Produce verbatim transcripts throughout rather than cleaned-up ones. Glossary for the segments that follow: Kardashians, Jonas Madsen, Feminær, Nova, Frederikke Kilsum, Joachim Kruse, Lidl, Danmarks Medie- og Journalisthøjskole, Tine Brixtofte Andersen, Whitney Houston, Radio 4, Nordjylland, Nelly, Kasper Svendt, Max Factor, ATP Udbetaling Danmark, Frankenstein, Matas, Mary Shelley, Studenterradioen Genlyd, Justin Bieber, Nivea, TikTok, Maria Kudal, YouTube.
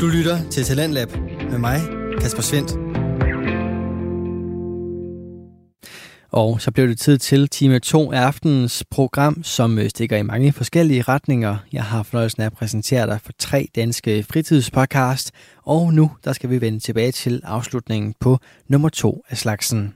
Du lytter til Talentlab med mig, Kasper Svendt. Og så blev det tid til time to af aftenens program, som stikker i mange forskellige retninger. Jeg har fornøjelsen af at præsentere dig for tre danske fritidspodcast, og nu der skal vi vende tilbage til afslutningen på nummer to af slagsen.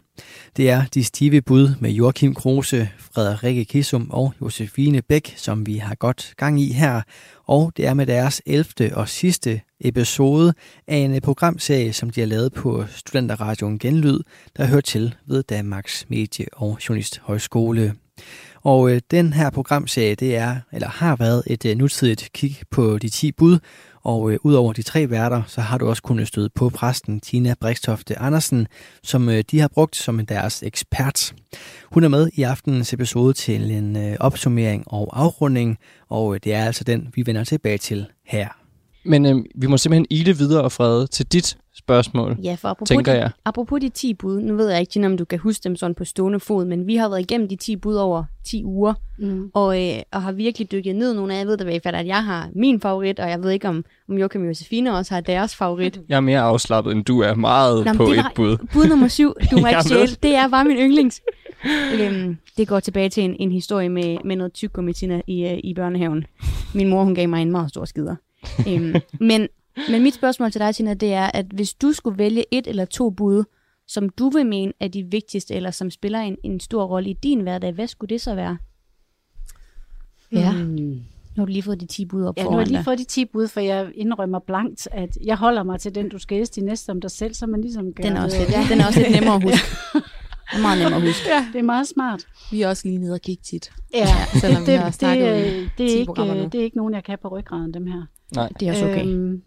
Det er De stive bud med Joachim Kruse, Frederikke Kilsum og Josefine Bæk, som vi har godt gang i her. Og det er med deres ellevte og sidste episode af en programserie, som de har lavet på Studenterradioen Genlyd, der hører til ved Danmarks Medie- og Journalisthøjskole. Og øh, den her programserie, det er, eller har været et øh, nutidigt kig på de ti bud, og øh, udover de tre værter, så har du også kunnet støde på præsten Tine Brixtofte Andersen, som øh, de har brugt som deres ekspert. Hun er med i aftenens episode til en øh, opsummering og afrunding, og øh, det er altså den, vi vender tilbage til her. Men øh, vi må simpelthen ile videre og frede til dit spørgsmål, ja, for apropos tænker de, jeg. Apropos de ti bud, nu ved jeg ikke, om du kan huske dem sådan på stående fod, men vi har været igennem de ti bud over ti uger, mm. og, øh, og har virkelig dykket ned nogle af jer. Jeg ved da i hvert fald, at jeg har min favorit, og jeg ved ikke, om, om Joachim og Josefine også har deres favorit. Jeg er mere afslappet, end du er meget Nå, på et var, bud. Bud nummer syv, du må ikke sjæle, det er bare min yndlings. øhm, det går tilbage til en, en historie med, med noget tyggegummi i, i børnehaven. Min mor, hun gav mig en meget stor skider. øhm, men, men mit spørgsmål til dig, Tina, det er, at hvis du skulle vælge et eller to bud, som du vil mene er de vigtigste, eller som spiller en, en stor rolle i din hverdag, hvad skulle det så være? Ja, hmm. nu har du lige fået de ti bud op ja, foran dig. Ja, nu har jeg lige fået de ti bud, for jeg indrømmer blankt, at jeg holder mig til den, du skal æste i næste om dig selv, så man ligesom gør den er også det. Ja, den er også lidt nemmere at huske. Meget nemmere at huske. Ja, det er meget smart. Vi er også lige nede og kigge tit. Ja, ja selvom det, vi har snakket det, det, er ikke, det er ikke nogen, jeg kan på ryggraden, dem her. Nej, det er også okay. Øhm,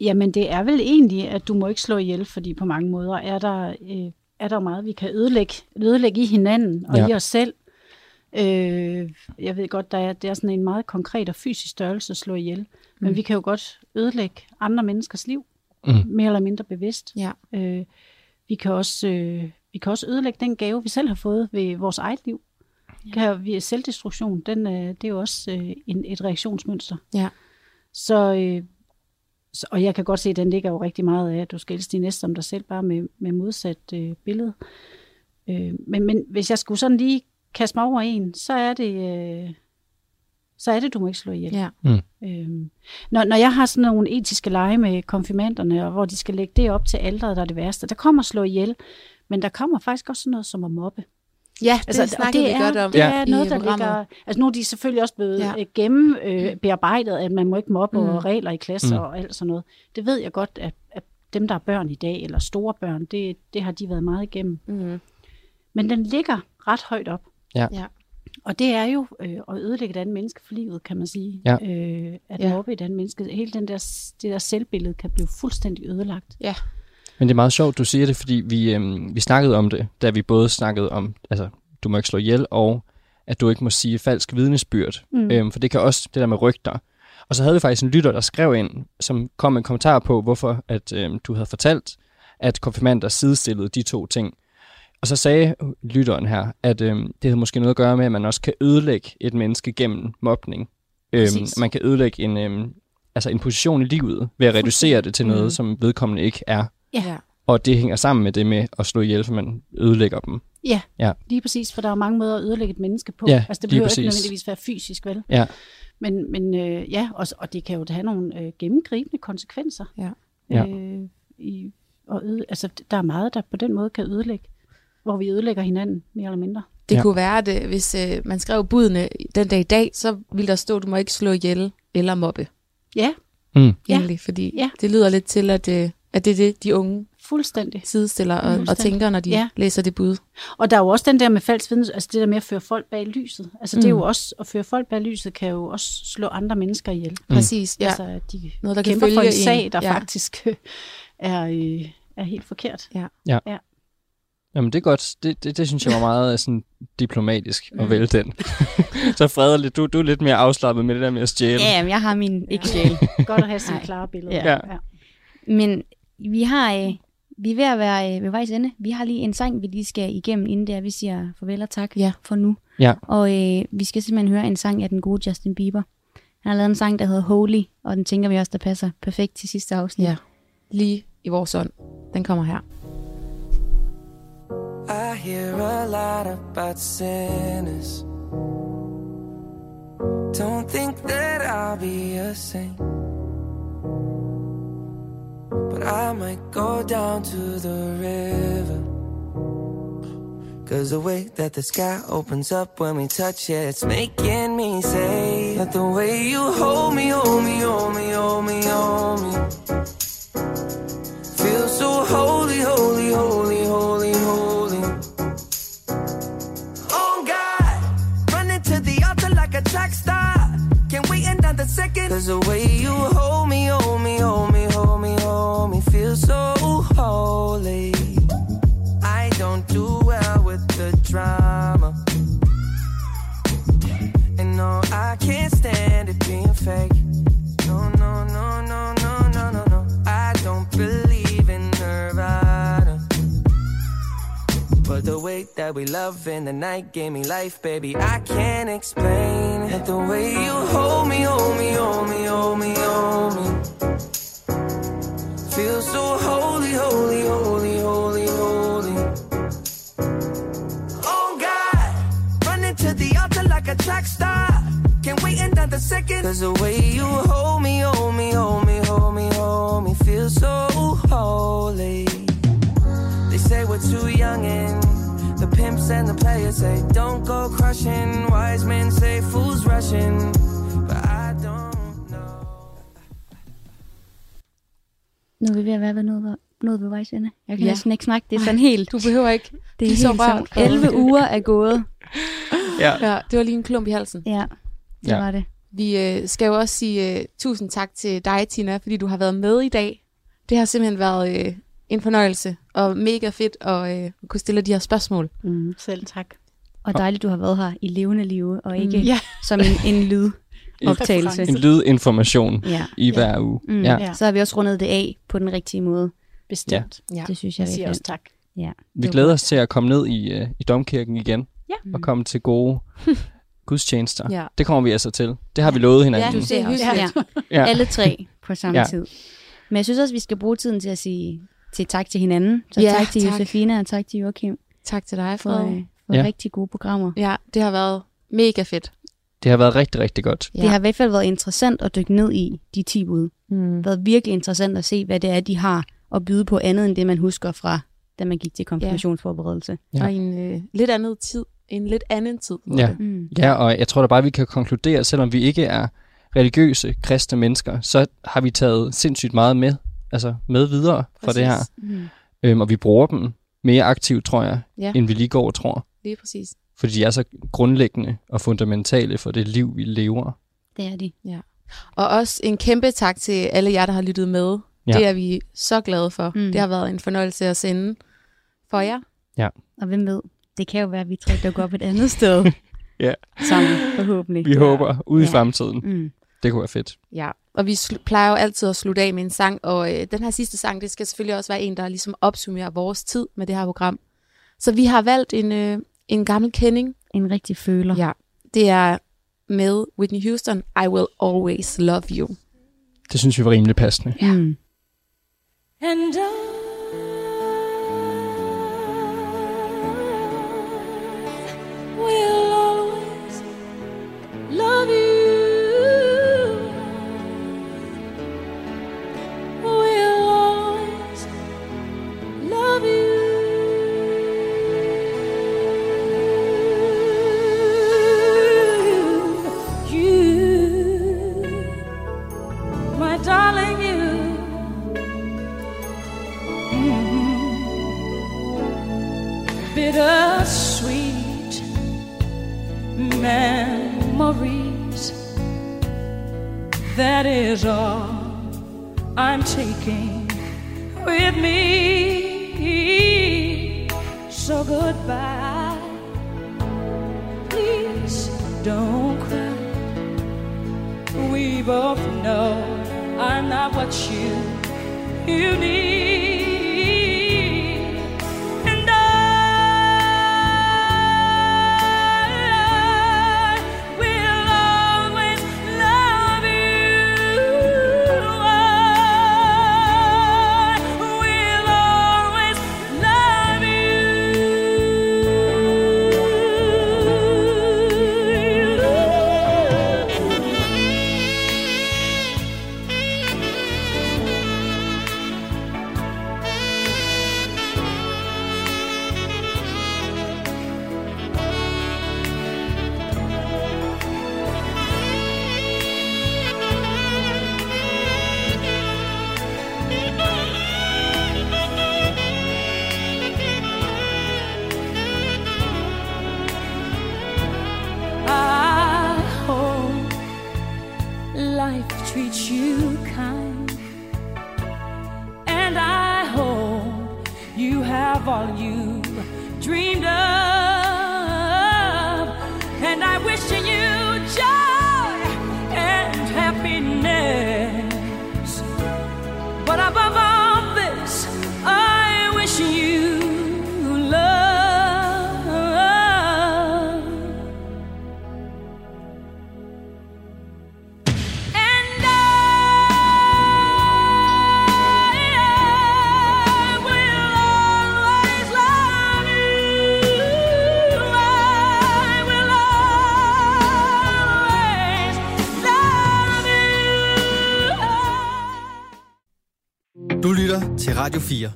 jamen, det er vel egentlig, at du må ikke slå ihjel, fordi på mange måder er der, øh, er der meget, vi kan ødelægge, ødelægge i hinanden og ja. i os selv. Øh, jeg ved godt, der er, det er sådan en meget konkret og fysisk størrelse at slå ihjel, mm. men vi kan jo godt ødelægge andre menneskers liv, mm. mere eller mindre bevidst. Ja. Øh, vi kan også... Øh, Vi kan også ødelægge den gave, vi selv har fået ved vores eget liv. Ja. Kan, selvdestruktion, den, det er jo også en, et reaktionsmønster. Ja. Så, øh, så, og jeg kan godt se, at den ligger jo rigtig meget af, at du skal elske de næste om dig selv, bare med, med modsat øh, billede. Øh, men, men hvis jeg skulle sådan lige kaste mig over en, så er det, øh, så er det du må ikke slå ihjel. Ja. Mm. Øh, når, når jeg har sådan nogle etiske lege med konfirmanderne, og hvor de skal lægge det op til alderet, der er det værste, der kommer slå ihjel. Men der kommer faktisk også sådan noget som at mobbe. Ja, det altså, snakkede det vi er, godt om. Det er noget, der programmet. ligger... Altså nu er de selvfølgelig også blevet ja. gennembearbejdet, øh, at man må ikke mobbe mm. og regler i klasser mm. og alt sådan noget. Det ved jeg godt, at, at dem, der er børn i dag, eller store børn, det, det har de været meget igennem. Mm. Men den ligger ret højt op. Ja. ja. Og det er jo øh, at ødelægge et andet menneske for livet, kan man sige. Ja. Øh, at ja. mobbe et andet menneske. Hele den der, det der selvbillede kan blive fuldstændig ødelagt. Ja. Men det er meget sjovt, du siger det, fordi vi, øhm, vi snakkede om det, da vi både snakkede om, altså, du må ikke slå ihjel, og at du ikke må sige falsk vidnesbyrd. Mm. Øhm, for det kan også, det der med rygter. Og så havde vi faktisk en lytter, der skrev ind, som kom med en kommentar på, hvorfor at, øhm, du havde fortalt, at konfirmander sidestillede de to ting. Og så sagde lytteren her, at øhm, det havde måske noget at gøre med, at man også kan ødelægge et menneske gennem mobning. Øhm, man kan ødelægge en, øhm, altså en position i livet ved at reducere det til noget, mm. som vedkommende ikke er. Ja. Og det hænger sammen med det med at slå ihjel, for man ødelægger dem. Ja, ja. Lige præcis, for der er mange måder at ødelægge et menneske på. Ja, altså det behøver ikke nødvendigvis være fysisk, vel? Ja. Men, men øh, ja, og, og det kan jo have nogle øh, gennemgribende konsekvenser. Ja. Øh, i, og øde, altså der er meget, der på den måde kan ødelægge, hvor vi ødelægger hinanden, mere eller mindre. Det ja. kunne være, at hvis øh, man skrev budene den dag i dag, så ville der stå, du må ikke slå ihjel eller mobbe. Ja. Mm. Egentlig, fordi ja. det lyder lidt til, at... Øh, at det er det, de unge fuldstændig sidestiller og, fuldstændig. og tænker, når de ja. læser det bud. Og der er jo også den der med falsk videns, altså det der med at føre folk bag lyset. Altså mm. det er jo også, at føre folk bag lyset kan jo også slå andre mennesker ihjel. Mm. Præcis, ja. Altså de noget, der kæmper kan for en sag, der ja. faktisk er, øh, er helt forkert. Ja. ja. ja. Jamen det er godt, det, det, det synes jeg var meget sådan, diplomatisk at vælge den. Så Frederik, du, du er lidt mere afslappet med det der med at stjæle. Ja, men jeg har min ikke stjæle. Godt at have sådan et klare billede. Ja. Ja. Ja. Men... Vi har, øh, vi er ved at være øh, ved vejs ende. Vi har lige en sang, vi lige skal igennem, inden der vi siger farvel og tak ja. for nu. Ja. Og øh, vi skal simpelthen høre en sang af den gode Justin Bieber. Han har lavet en sang, der hedder Holy, og den tænker vi også, der passer perfekt til sidste afsnit. Ja, lige i vores ånd. Den kommer her. I hear a lot about sinners. Don't think that I'll be a saint. But I might go down to the river. Cause the way that the sky opens up when we touch it, it's making me say that the way you hold me, hold me, hold me, hold me, hold me feels so holy, holy, holy, holy, holy. Oh God, running to the altar like a track star. Can't wait another second. Cause the way you hold me, hold me, hold me, hold me, hold me feels so holy. I don't do well with the drama. And no, I can't stand it being fake. No, no, no, no, no, no, no, no. I don't believe in Nirvana. But the way that we love in the night gave me life, baby. I can't explain that the way you hold me, hold me, hold me, hold me, hold me feels so holy, holy, holy, holy, holy. To the altar like a track star. Can't wait another second. Cause the way you hold me, hold me, hold me, hold me, hold me feels so holy. They say we're too young and the pimps and the players say don't go crushing. Wise men say fools rushing. But I don't know. Nu er vi ved at være ved noget, noget ved vejs ende. Jeg kan ja. næsten ikke snakke, det er sådan helt. Du behøver ikke. Det er de helt rørt. elleve uger er gået. Ja. Ja, det var lige en klump i halsen. Ja, det ja. var det. Vi øh, skal jo også sige øh, tusind tak til dig, Tina, fordi du har været med i dag. Det har simpelthen været øh, en fornøjelse, og mega fedt at øh, kunne stille de her spørgsmål. Mm, selv tak. Og dejligt, du har været her i levende live, og ikke mm, yeah. som en, en lydoptagelse. En lydinformation ja. i ja. hver uge. Mm, ja. Ja. Så har vi også rundet det af på den rigtige måde. Bestemt. Ja. Det synes jeg, jeg siger også tak. Ja. Vi glæder godt. os til at komme ned i, øh, i domkirken igen. Ja. Og komme til gode gudstjenester. Ja. Det kommer vi altså til. Det har vi lovet hinanden. Ja, du ser hyggeligt. Ja. Alle tre på samme ja. tid. Men jeg synes også, vi skal bruge tiden til at sige til tak til hinanden. Så ja, tak til tak. Josefine og tak til Joachim. Tak til dig for, for, for ja. rigtig gode programmer. Ja, det har været mega fedt. Det har været rigtig, rigtig godt. Ja. Det har i hvert fald været interessant at dykke ned i de ti bud. Mm. Det har været virkelig interessant at se, hvad det er, de har at byde på andet end det, man husker fra, da man gik til konfirmationsforberedelse. Ja. Og en øh, lidt anden tid. En lidt anden tid. Ja. Mm. ja, og jeg tror da bare, vi kan konkludere, selvom vi ikke er religiøse, kristne mennesker, så har vi taget sindssygt meget med, altså med videre fra præcis. det her. Mm. Øhm, og vi bruger dem mere aktivt, tror jeg, ja. end vi lige går og tror. Lige præcis. Fordi de er så grundlæggende og fundamentale for det liv, vi lever. Det er de, ja. Og også en kæmpe tak til alle jer, der har lyttet med. Ja. Det er vi så glade for. Mm. Det har været en fornøjelse at sende for jer. Ja. Og hvem ved? Det kan jo være, at vi tre dukker op et andet sted yeah. sammen, forhåbentlig. Vi ja. håber, ude ja. i fremtiden. Mm. Det kunne være fedt. Ja, og vi sl- plejer jo altid at slutte af med en sang, og øh, den her sidste sang, det skal selvfølgelig også være en, der ligesom opsummerer vores tid med det her program. Så vi har valgt en, øh, en gammel kending. En rigtig føler. Ja, det er med Whitney Houston, I Will Always Love You. Det synes vi var rimelig passende. Ja. Mm. And I... love you, we'll always love you. You, my darling, you. Mm-hmm. Bittersweet man. Memories, that is all I'm taking with me. So goodbye, please don't cry. We both know I'm not what you you need. I life treats you kind. And I hope you have all you dreamed of. And I wish you joy and happiness. But above all this, I wish you til Radio fire.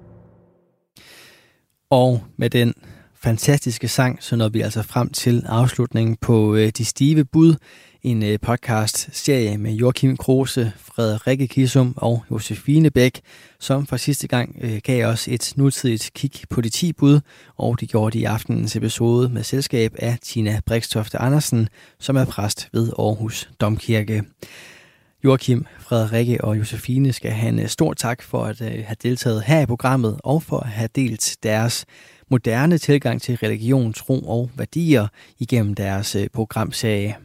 Og med den fantastiske sang, så når vi altså frem til afslutningen på De Stive Bud, en podcast-serie med Joachim Kruse, Frederikke Kilsum og Josefine Bæk, som for sidste gang gav os et nutidigt kig på de ti bud, og det gjorde de i aftenens episode med selskab af Tine Brixtofte Andersen, som er præst ved Aarhus Domkirke. Joachim, Frederikke og Josefine skal have en stor tak for at have deltaget her i programmet og for at have delt deres moderne tilgang til religion, tro og værdier igennem deres programserie.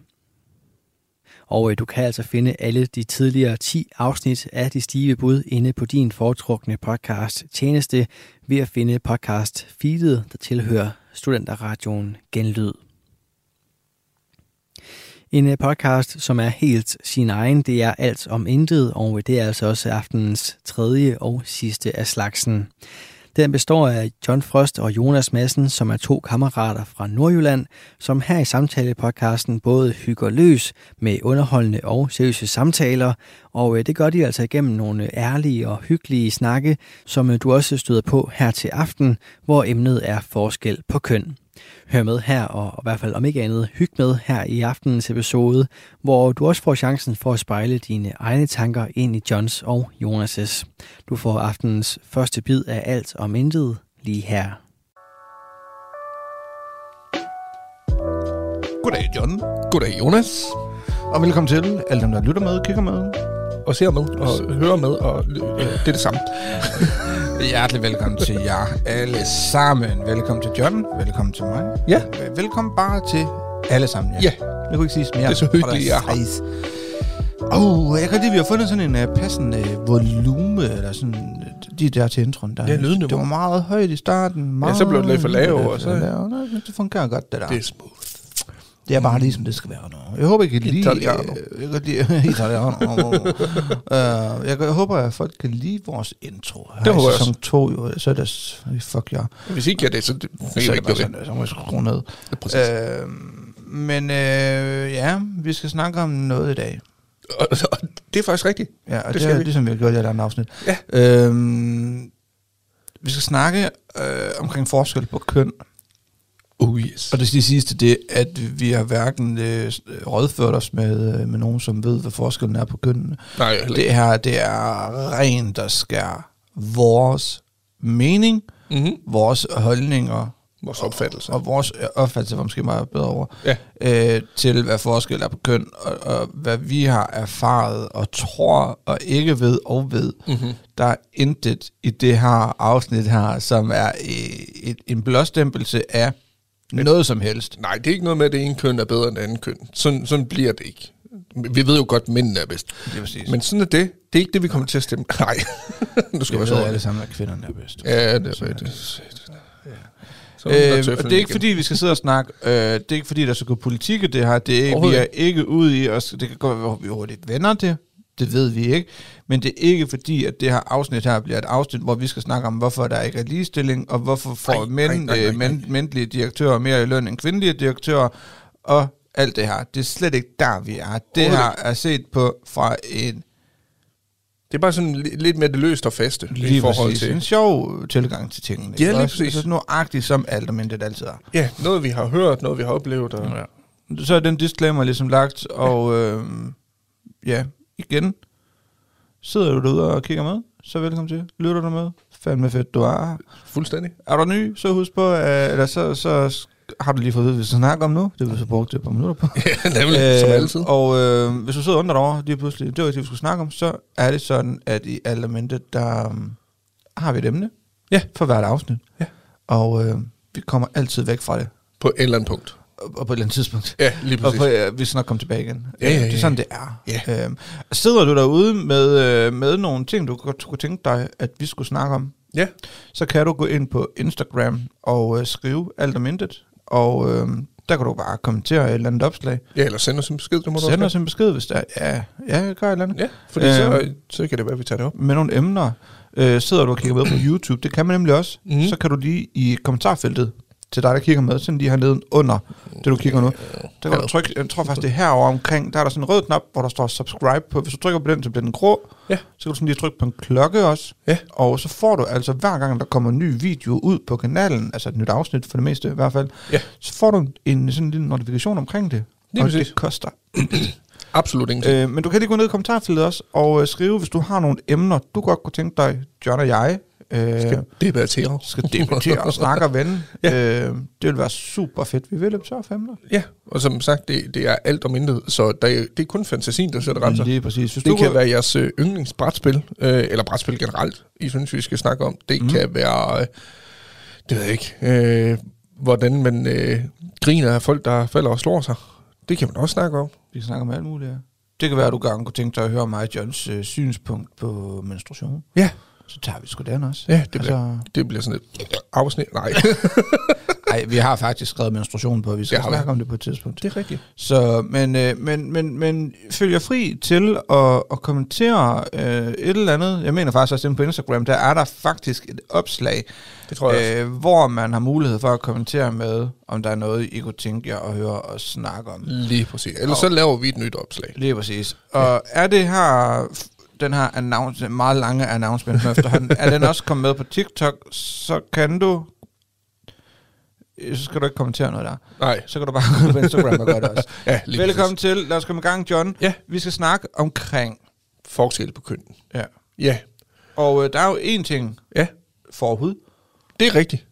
Og du kan altså finde alle de tidligere ti afsnit af De Stive Bud inde på din foretrukne podcast tjeneste ved at finde podcast feedet, der tilhører Studenterradioen Genlyd. En podcast, som er helt sin egen, det er Alt om Intet, og det er altså også aftenens tredje og sidste af slagsen. Den består af John Frost og Jonas Madsen, som er to kammerater fra Nordjylland, som her i samtalepodcasten både hygger løs med underholdende og seriøse samtaler, og det gør de altså igennem nogle ærlige og hyggelige snakke, som du også støder på her til aften, hvor emnet er forskel på køn. Hør med her, og i hvert fald om ikke andet, hyg med her i aftenens episode, hvor du også får chancen for at spejle dine egne tanker ind i Johns og Jonas'. Du får aftenens første bid af Alt om Intet lige her. Goddag John. Goddag Jonas. Og velkommen til alle dem, der lytter med, kigger med, og ser med, og S- hører med, og øh, det er det samme. Hjertelig velkommen til jer alle sammen. Velkommen til John, velkommen til mig. Ja. Velkommen bare til alle sammen. Ja, ja. Jeg kunne ikke sige mere. Det er så hyggeligt, jeg har. Åh, jeg kan lide, vi har fundet sådan en uh, passende uh, volume, eller sådan, de der til introen. Der, ja, lydende. Det var meget højt i starten. Meget, ja, så blev det lidt for lavere. Og så, ja. Det fungerer godt, det der. Det er smooth. Det er bare ligesom det skal være nu. Jeg håber, I kan lide... Italiano. Jeg kan lide Italiano. uh, jeg, jeg håber, at folk kan lide vores intro. Her det håber jeg også. to, jo, så er det... Fuck jer. Yeah. Hvis I ikke gør det, så... Det, så, så, det sådan, så må jeg skrue ned. Ja, uh, men uh, ja, vi skal snakke om noget i dag. Og, og det er faktisk rigtigt. Ja, og det, det skal er vi. Ligesom vi har gjort i et andet afsnit. Ja. Uh, vi skal snakke uh, omkring forskel på køn. Oh yes. Og det sidste, det er, at vi har hverken øh, rådført os med, øh, med nogen, som ved, hvad forskellen er på kønnene. Nej, det her, det er rent, der skærer vores mening, mm-hmm. vores holdninger, vores opfattelse, og, og vores opfattelse, var måske meget bedre over, ja. øh, til hvad forskellen er på køn, og, og hvad vi har erfaret og tror og ikke ved og ved. Mm-hmm. Der er intet i det her afsnit her, som er et, et, en blåstempelse af noget som helst. Nej, det er ikke noget med, at det ene køn er bedre end det andet køn. Sådan, sådan bliver det ikke. Vi ved jo godt, at mændene er bedst. Det er præcis. Men sådan er det. Det er ikke det, vi kommer til at stemme. Nej. Nu skal vi ved alle sammen, at kvinderne er bedst. Ja, det er rigtigt. Ja. Øh, og det er ikke fordi, vi skal sidde og snakke. Øh, det er ikke fordi, der skal gå politik i det her. Det er ikke, vi er ikke ude i os. Det kan godt være, at vi hurtigt vender det. Det ved vi ikke. Men det er ikke fordi, at det her afsnit her bliver et afsnit, hvor vi skal snakke om, hvorfor der ikke er ligestilling, og hvorfor får mændlige direktører mere i løn end kvindelige direktører, og alt det her. Det er slet ikke der, vi er. Det her er set på fra en... Det er bare sådan lidt mere det løst og faste. Lige i forhold præcis. Til en sjov tilgang til tingene. Ja, lige præcis. Sådan noget agtigt som alt om intet altid er. Ja, noget vi har hørt, noget vi har oplevet. Og... Ja. Så er den disclaimer ligesom lagt, og ja... Øh, ja. Igen. Sidder du derude og kigger med, så velkommen til. Lytter du med? Fandme fedt, du er. Fuldstændig. Er du ny, så husk på, øh, eller så, så har du lige fået at vide, vi skal snakke om nu. Det vil vi så bruge til et par minutter på. Ja, nemlig, som altid. Og øh, hvis du sidder under derovre lige pludselig, det var ikke det, vi skulle snakke om, så er det sådan, at i Elemente, der um, har vi et emne ja. for hvert afsnit. Ja. Og øh, vi kommer altid væk fra det. På et eller andet punkt. Og på et eller andet tidspunkt. Ja, lige præcis. Og på, øh, vi skal nok komme tilbage igen. Ja, ja, ja. Det er sådan, det er. Ja. Øhm, sidder du derude med, øh, med nogle ting, du kunne, kunne tænke dig, at vi skulle snakke om, ja. så kan du gå ind på Instagram og øh, skrive alt om intet, og øh, der kan du bare kommentere et eller andet opslag. Ja, eller send os en besked. Du må send os en besked, hvis der er... Ja, ja, gør et eller andet. Ja, fordi øh, så, så kan det være, vi tager det op. Med nogle emner. Øh, sidder du og kigger med på YouTube, det kan man nemlig også, mm. så kan du lige i kommentarfeltet, til dig, der kigger med, sådan lige hernede under det, du kigger nu. Der kan du trykke, jeg tror faktisk, det er herovre omkring, der er der sådan en rød knap, hvor der står subscribe på. Hvis du trykker på den, så bliver den grå. Ja. Så kan du sådan lige trykke på en klokke også. Ja. Og så får du altså, hver gang der kommer en ny video ud på kanalen, altså et nyt afsnit for det meste i hvert fald, ja. så får du en sådan en lille notifikation omkring det. Lige og præcis. Det koster absolut ingenting. Øh, men du kan lige gå ned i kommentarfeltet også, og øh, skrive, hvis du har nogle emner, du godt kunne tænke dig, John og jeg, Øh, skal debattere Skal debattere og snakke og vende. ja. øh, Det vil være super fedt. Vi vil løbe tør for emner. Ja, og som sagt, det, det er alt om intet. Så der, det er kun fantasien, der sætter renser. Lige præcis. Hvis det kan kunne... være jeres øh, yndlingsbrætspil, øh, eller brætspil generelt, I synes, vi skal snakke om. Det mm. kan være øh, det ved jeg ikke, øh, hvordan man øh, griner af folk, der falder og slår sig. Det kan man også snakke om. Vi kan snakke om alt muligt, ja. Det kan være, at du gerne kunne tænke dig at høre mig og Johns øh, synspunkt på menstruation. Ja. Så tager vi sgu den også. Ja, det bliver, altså, det bliver sådan et afsnit. Nej. Nej, vi har faktisk skrevet menstruation på, vi skal snakke om det på et tidspunkt. Det er rigtigt. Så, men, men, men, men følger fri til at, at kommentere øh, et eller andet. Jeg mener faktisk også inde på Instagram, der er der faktisk et opslag, det tror jeg øh, hvor man har mulighed for at kommentere med, om der er noget, I kunne tænke jer at høre og snakke om. Lige præcis. Eller så laver vi et nyt opslag. Lige præcis. Og ja. er det her... den her announce, meget lange announcement efterhånden, er den også kommet med på TikTok, så kan du, så skal du ikke kommentere noget der. Nej. Så kan du bare gå på Instagram og gøre det også. Ja, velkommen præcis. Til, lad os komme i gang, John. Ja. Vi skal snakke omkring forskel på køn. Ja. Ja. Og øh, der er jo én ting. Ja. Forhud. Det er rigtigt.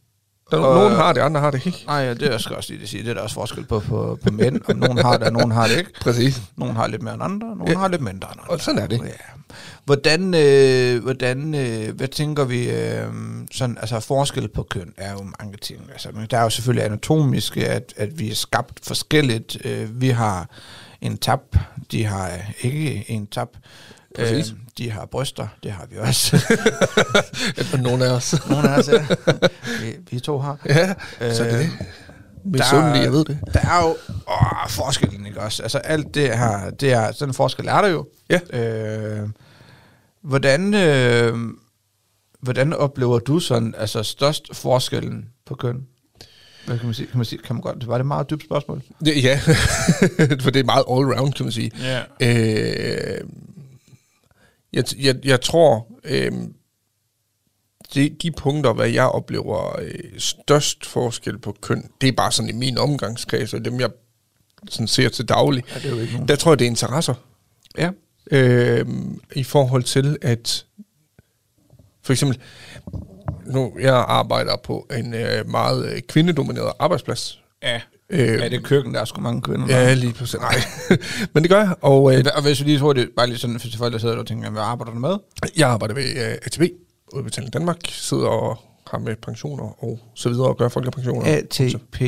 Nogen har det, andre har det ikke. Nej, det er jeg skal også lige sige. Det er der også forskel på, på, på mænd. Om nogen har det, og nogen har det ikke. Præcis. Nogen har lidt mere end andre, nogen ja. har lidt mindre end andre. Og sådan er det. Ja. Hvordan, øh, hvordan øh, hvad tænker vi, øh, sådan, altså forskel på køn er jo mange ting. Altså, der er jo selvfølgelig anatomiske, at, at vi er skabt forskelligt. Øh, vi har en tap, de har ikke en tap. Øh, de har bryster, det har vi også. Nogle af os. Nogle af os, ja. Vi, vi to har. Ja, øh, så det er sundt, jeg ved det. Der er jo åh, forskellen, ikke også? Altså alt det her, det er, sådan en forskel er der jo. Ja. Øh, hvordan, øh, hvordan oplever du sådan, altså størst forskellen på køn? Hvad kan man sige? Kan man sige? Kan man godt? Det var det et meget dybt spørgsmål. Det, ja, for det er meget all-round, kan man sige. Ja. Øh, Jeg, jeg, jeg tror, øh, de, de punkter, hvad jeg oplever øh, størst forskel på køn, det er bare sådan i min omgangskreds, og dem jeg sådan ser til daglig, ja, det er jo ikke nogen. Der tror jeg, det er interesser. Ja. Øh, I forhold til, at for eksempel, nu jeg arbejder på en øh, meget kvindedomineret arbejdsplads. Ja. Øh, ja, det er køkken, der er sgu mange kvinder. Ja, lige pludselig. Nej, men det gør jeg. Og, øh, og hvis vi lige tror, det er bare lige sådan, for folk, der sidder og tænker, hvad arbejder du med? Jeg arbejder ved øh, A T P Udbetaling Danmark, sidder og har med pensioner og så videre, og gør folkepensioner. A T P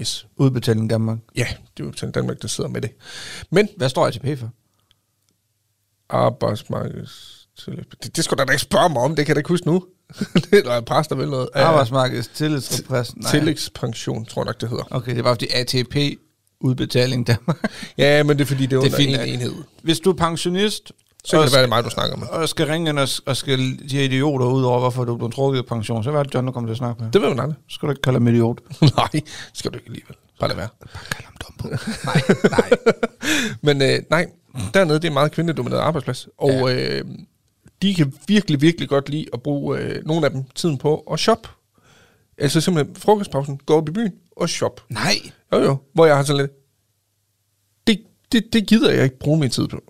yes. Udbetaling Danmark? Ja, det er Udbetaling Danmark, der sidder med det. Men hvad står A T P for? Arbejdsmarkeds... Det, det skulle da ikke spørge mig om, det kan jeg da ikke huske nu. Det er præster vel noget. Arbejdsmarkedets tillægsrepræs. Tillægspension, tror jeg nok, det hedder. Okay, det er bare fordi A T P Udbetaling Danmark. Ja, men det er fordi, det er under en enhed. Hvis du er pensionist, så kan det være det mig, du snakker med. Og skal ringe ind og, og skal de her idioter ud over, hvorfor du er blevet trukket i pension, så hvad er det, John, der kommer til at snakke med? Det vil man aldrig. Skal du ikke kalde ham idiot? Nej, skal du ikke alligevel. Bare lad være. Bare kalde ham dum på. Nej, nej. Men øh, nej, dernede, det er meget kvindedomineret arbejdsplads. Og ja. øh, De kan virkelig, virkelig godt lide at bruge øh, nogle af dem tiden på at shoppe. Altså simpelthen frokostpausen, gå op i byen og shoppe. Nej. Jo jo, hvor jeg har sådan lidt, det, det, det gider jeg ikke bruge min tid på.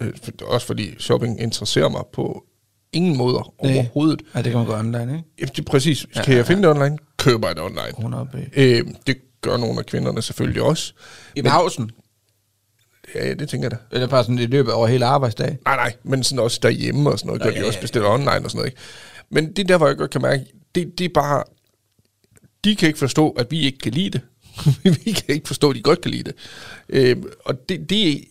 Øh, for, også fordi shopping interesserer mig på ingen måder overhovedet. Ja, det kan man gå online, ikke? Ja, det, præcis. Kan ja, ja, ja. jeg finde det online, køber jeg det online. Øh, det gør nogle af kvinderne selvfølgelig også. I pausen? Ja, det tænker jeg da. Eller bare sådan i løbet over hele arbejdsdagen? Nej, nej, men sådan også derhjemme og sådan noget. Nå, gør ja, de også bestiller ja, ja. online og sådan noget, ikke? Men det der, hvor jeg godt kan mærke, det, det er bare... De kan ikke forstå, at vi ikke kan lide det. Vi kan ikke forstå, at de godt kan lide det. Øh, og det, det,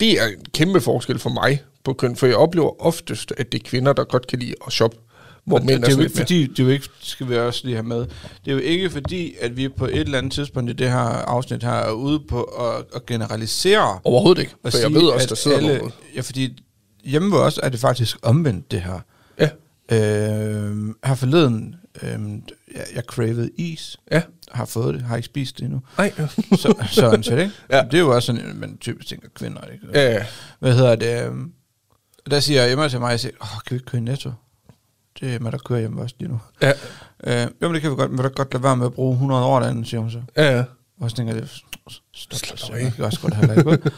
det er en kæmpe forskel for mig på køn, for jeg oplever oftest, at det er kvinder, der godt kan lide at shoppe. Hvor det, det er jo ikke fordi, det er jo ikke, skal vi også lige have med, det er jo ikke fordi, at vi på et eller andet tidspunkt i det her afsnit her er ude på at, at generalisere. Overhovedet ikke, for sige, jeg ved også, der sidder alle, ja, fordi hjemme hos os er det faktisk omvendt det her. Ja. Øh, her forleden, øh, jeg, jeg cravede is, ja. Har fået det, har ikke spist det endnu. Nej. så, sådan set, ikke? Ja. Det er jo også sådan, man typisk tænker kvinder, ikke? Ja, ja. Hvad hedder det? Der siger Emma til mig, jeg siger, åh, kan vi ikke køre i Netto? Det er mig, der kører hjemme også lige nu. Ja. Øh, jo, men det kan vi godt, men der godt lade være med at bruge hundrede år derinde, siger hun så. Ja, ja. Og så tænker jeg, stop, stop dig, jeg kan også godt have det godt.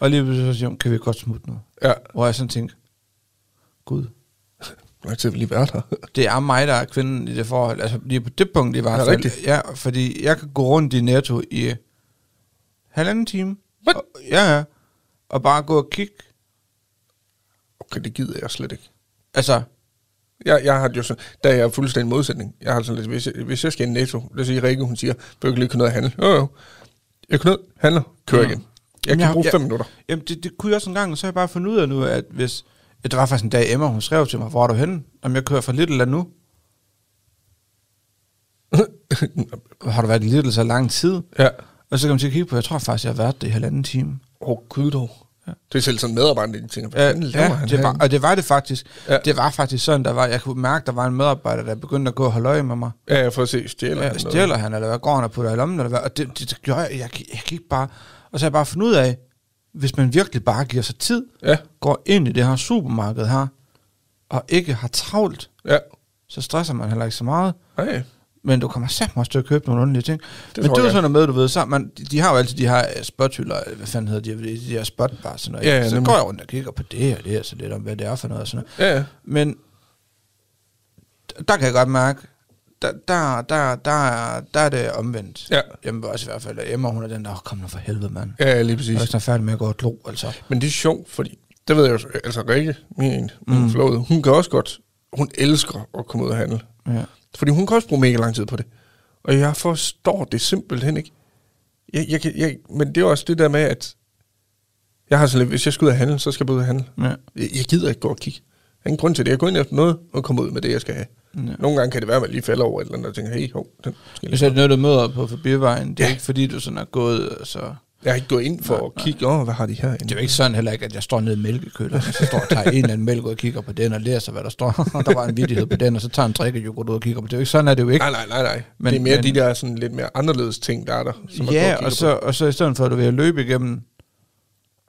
Og lige pludselig så siger hun, kan vi godt smutte nu? Ja. Hvor jeg sådan tænker, gud. Jeg har ikke lige været her. Det er mig, der er kvinden i det forhold. Altså lige på det punkt i hvert fald. Ja, ja, fordi jeg kan gå rundt i Netto i halvanden time. Og, ja, ja. Og bare gå og kigge. Okay, det gider jeg slet ikke. Altså... Jeg, jeg har jo sådan, der er jeg fuldstændig modsætning. Jeg har sådan, hvis jeg, hvis jeg skal i Netto, lad os sige, Rikke, hun siger, vil ikke lige kunne noget handle. Jo, jo. Jeg kunne noget handle, kører igen. Jeg kan jeg, bruge jeg, fem minutter. Jamen, det, det kunne jeg også en gang, og så har jeg bare fundet ud af nu, at hvis... Ja, det var faktisk en dag, Emma, hun skrev til mig, hvor er du henne? Om jeg kører fra Lidl nu? Har du været i Lidl så lang tid? Ja. Og så kan man til at kigge på, jeg tror faktisk, jeg har været det i halvanden time. Åh, oh, gud dog. Det er selv sådan medarbejder, de tænker, hvad fanden laver han her? Og det var det faktisk. Ja. Det var faktisk sådan, der var, jeg kunne mærke, der var en medarbejder, der begyndte at gå og holde øje med mig. Ja, jeg får se, stjæler ja, han stjæler noget. han, eller hvad, går han og putter i lommen, eller hvad? Og det, det, det gjorde jeg, jeg, jeg gik bare, og så har jeg bare fundet ud af, hvis man virkelig bare giver sig tid, ja. Går ind i det her supermarked her, og ikke har travlt, ja. Så stresser man heller ikke så meget. Ej. Men du kommer sammen også til at købe nogle underlige ting. Det men det er jo sådan noget, du ved, så man, de, de har jo altid de her spothylder, hvad fanden hedder de, de her spotbar, sådan noget. Ja, ja, så nemlig. Går jeg rundt og kigger på det og det, og så lidt om, hvad det er for noget og sådan noget. Ja, ja. Men der kan jeg godt mærke, der, der, der, der, der er det omvendt. Ja. Hjemme også i hvert fald, og Emma, hun er den der, oh, kom nu for helvede, mand. Ja, lige præcis. Jeg er ikke færdig med at gå og glo, altså. Men det er sjovt, fordi, det ved jeg jo, altså Rikke, min, min mm. flåde, hun kan også godt, hun elsker at komme ud og handle. Ja. Fordi hun kan også bruge mega lang tid på det. Og jeg forstår det simpelthen ikke. Jeg, jeg, jeg, men det er også det der med, at jeg har sådan lidt, hvis jeg skal ud og handle, så skal jeg ud og handle. Ja. Jeg, jeg gider ikke gå og kigge. Der er ingen grund til det. Jeg går ind efter noget og kommer ud med det, jeg skal have. Ja. Nogle gange kan det være, at man lige falder over et eller andet og tænker, hey, hov, den skal jeg lige. Hvis det er noget, du møder på forbivejen, det er ja. Ikke fordi, du sådan er gået og så... Jeg har ikke gået ind for nej, at kigge, åh, oh, hvad har de her? Det er jo ikke sådan heller ikke, at jeg står nede i mælkekølleren, og så står og tager en eller anden mælk ud og kigger på den, og læser, hvad der står, og der var en vittighed på den, og så tager en drikkejoghurt ud og kigger på den. Det er jo ikke sådan, er det jo ikke. Nej, nej, nej, nej. Men, det er mere men, de der sådan lidt mere anderledes ting, der er der, som ja, man går og og så, på. Og så i stedet for, at du vil løbe igennem,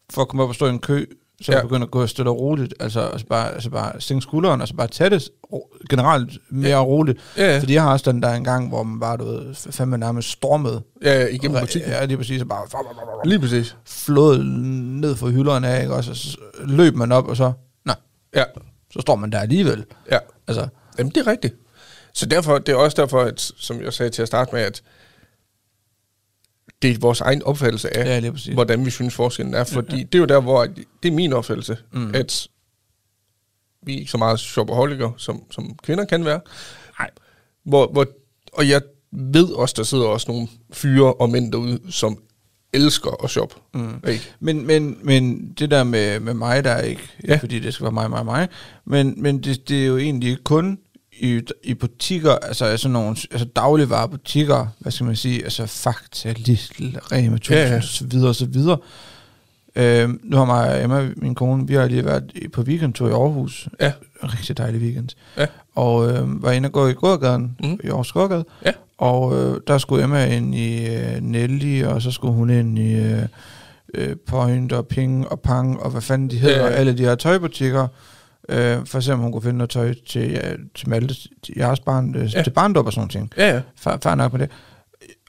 for at komme op og stå i en kø, så ja. Begynder at gå stille og roligt, altså, og så bare, altså bare sænke skulderen, og så bare tage det generelt mere ja. Roligt. Ja, ja. Fordi jeg har også den der en gang, hvor man bare, du ved, fandme nærmest stormede. Ja, ja igennem og, butikken. Ja, lige præcis, og bare lige præcis. Flåede ned fra hylderne af, ikke? Og så løb man op, og så, nej, ja. Så står man der alligevel. Ja, altså. Jamen det er rigtigt. Så derfor, det er også derfor, at, som jeg sagde til at starte med, at det er vores egen opfattelse af, ja, hvordan vi synes forskellen er, fordi ja, ja. Det er jo der, hvor det er min opfattelse, mm. at vi er ikke så meget shopaholiker, som, som kvinder kan være. Nej. Hvor, hvor, og jeg ved også, der sidder også nogle fyre og mænd derude, som elsker at shoppe. Mm. Men, men, men det der med, med mig, der er ikke, ja. Fordi det skal være mig, mig, mig, men, men det, det er jo egentlig kun... I, i butikker, altså sådan nogle altså dagligvarebutikker, hvad skal man sige, altså Fakta, Lidl, Rema tusind, ja, ja. Og så videre, og så videre. Øhm, nu har mig og Emma, min kone, vi har lige været på weekendtur i Aarhus. Ja. En rigtig dejlig weekend. Ja. Og øhm, var inde og gå i gågaden, mm. i Aarhus Gågade. Ja. Og øh, der skulle Emma ind i øh, Nelly, og så skulle hun ind i øh, Point og Ping og Pang, og hvad fanden de hedder, ja, ja. Alle de her tøjbutikker. Øh, for eksempel, hun kunne finde noget tøj til, ja, til Malte, til jeres barn, øh, ja. Til barndop og sådan ting. Ja, ja. Far, far nok på det.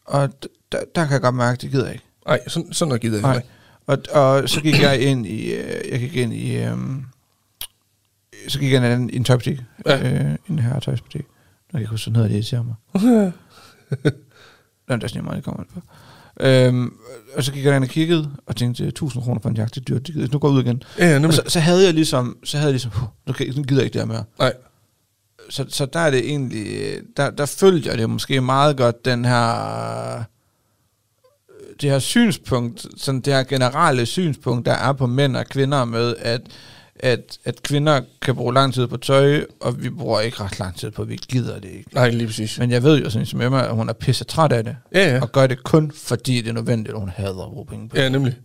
Og d- d- der kan jeg godt mærke, det gider jeg ikke. Nej, sådan, sådan noget gider jeg ikke. Og, og så gik jeg ind i, jeg gik ind i, øh, så gik jeg ind i en tøjbutik. Ja. Øh, en her tøjbutik. Når jeg kunne sådan noget, det irriterer mig. Nå, det er sådan meget, det kommer på. Øhm, og så gik jeg ind og kiggede og tænkte tusind kroner for en jagt, det er dyrt, det gider. Nu går jeg ud igen. Ja, ja, så, så havde jeg ligesom, så havde jeg ligesom, nu gider jeg ikke det her mere. Nej. Så, så der er det egentlig, der, der følger jeg det måske meget godt, den her, det her synspunkt, sådan det her generelle synspunkt, der er på mænd og kvinder med, at, at, at kvinder kan bruge lang tid på tøj, og vi bruger ikke ret lang tid på, vi gider det ikke. Nej, lige præcis. Men jeg ved jo sådan som Emma, at hun er pisse træt af det, ja, ja. Og gør det kun, fordi det er nødvendigt, at hun hader at bruge penge på. Ja, nemlig.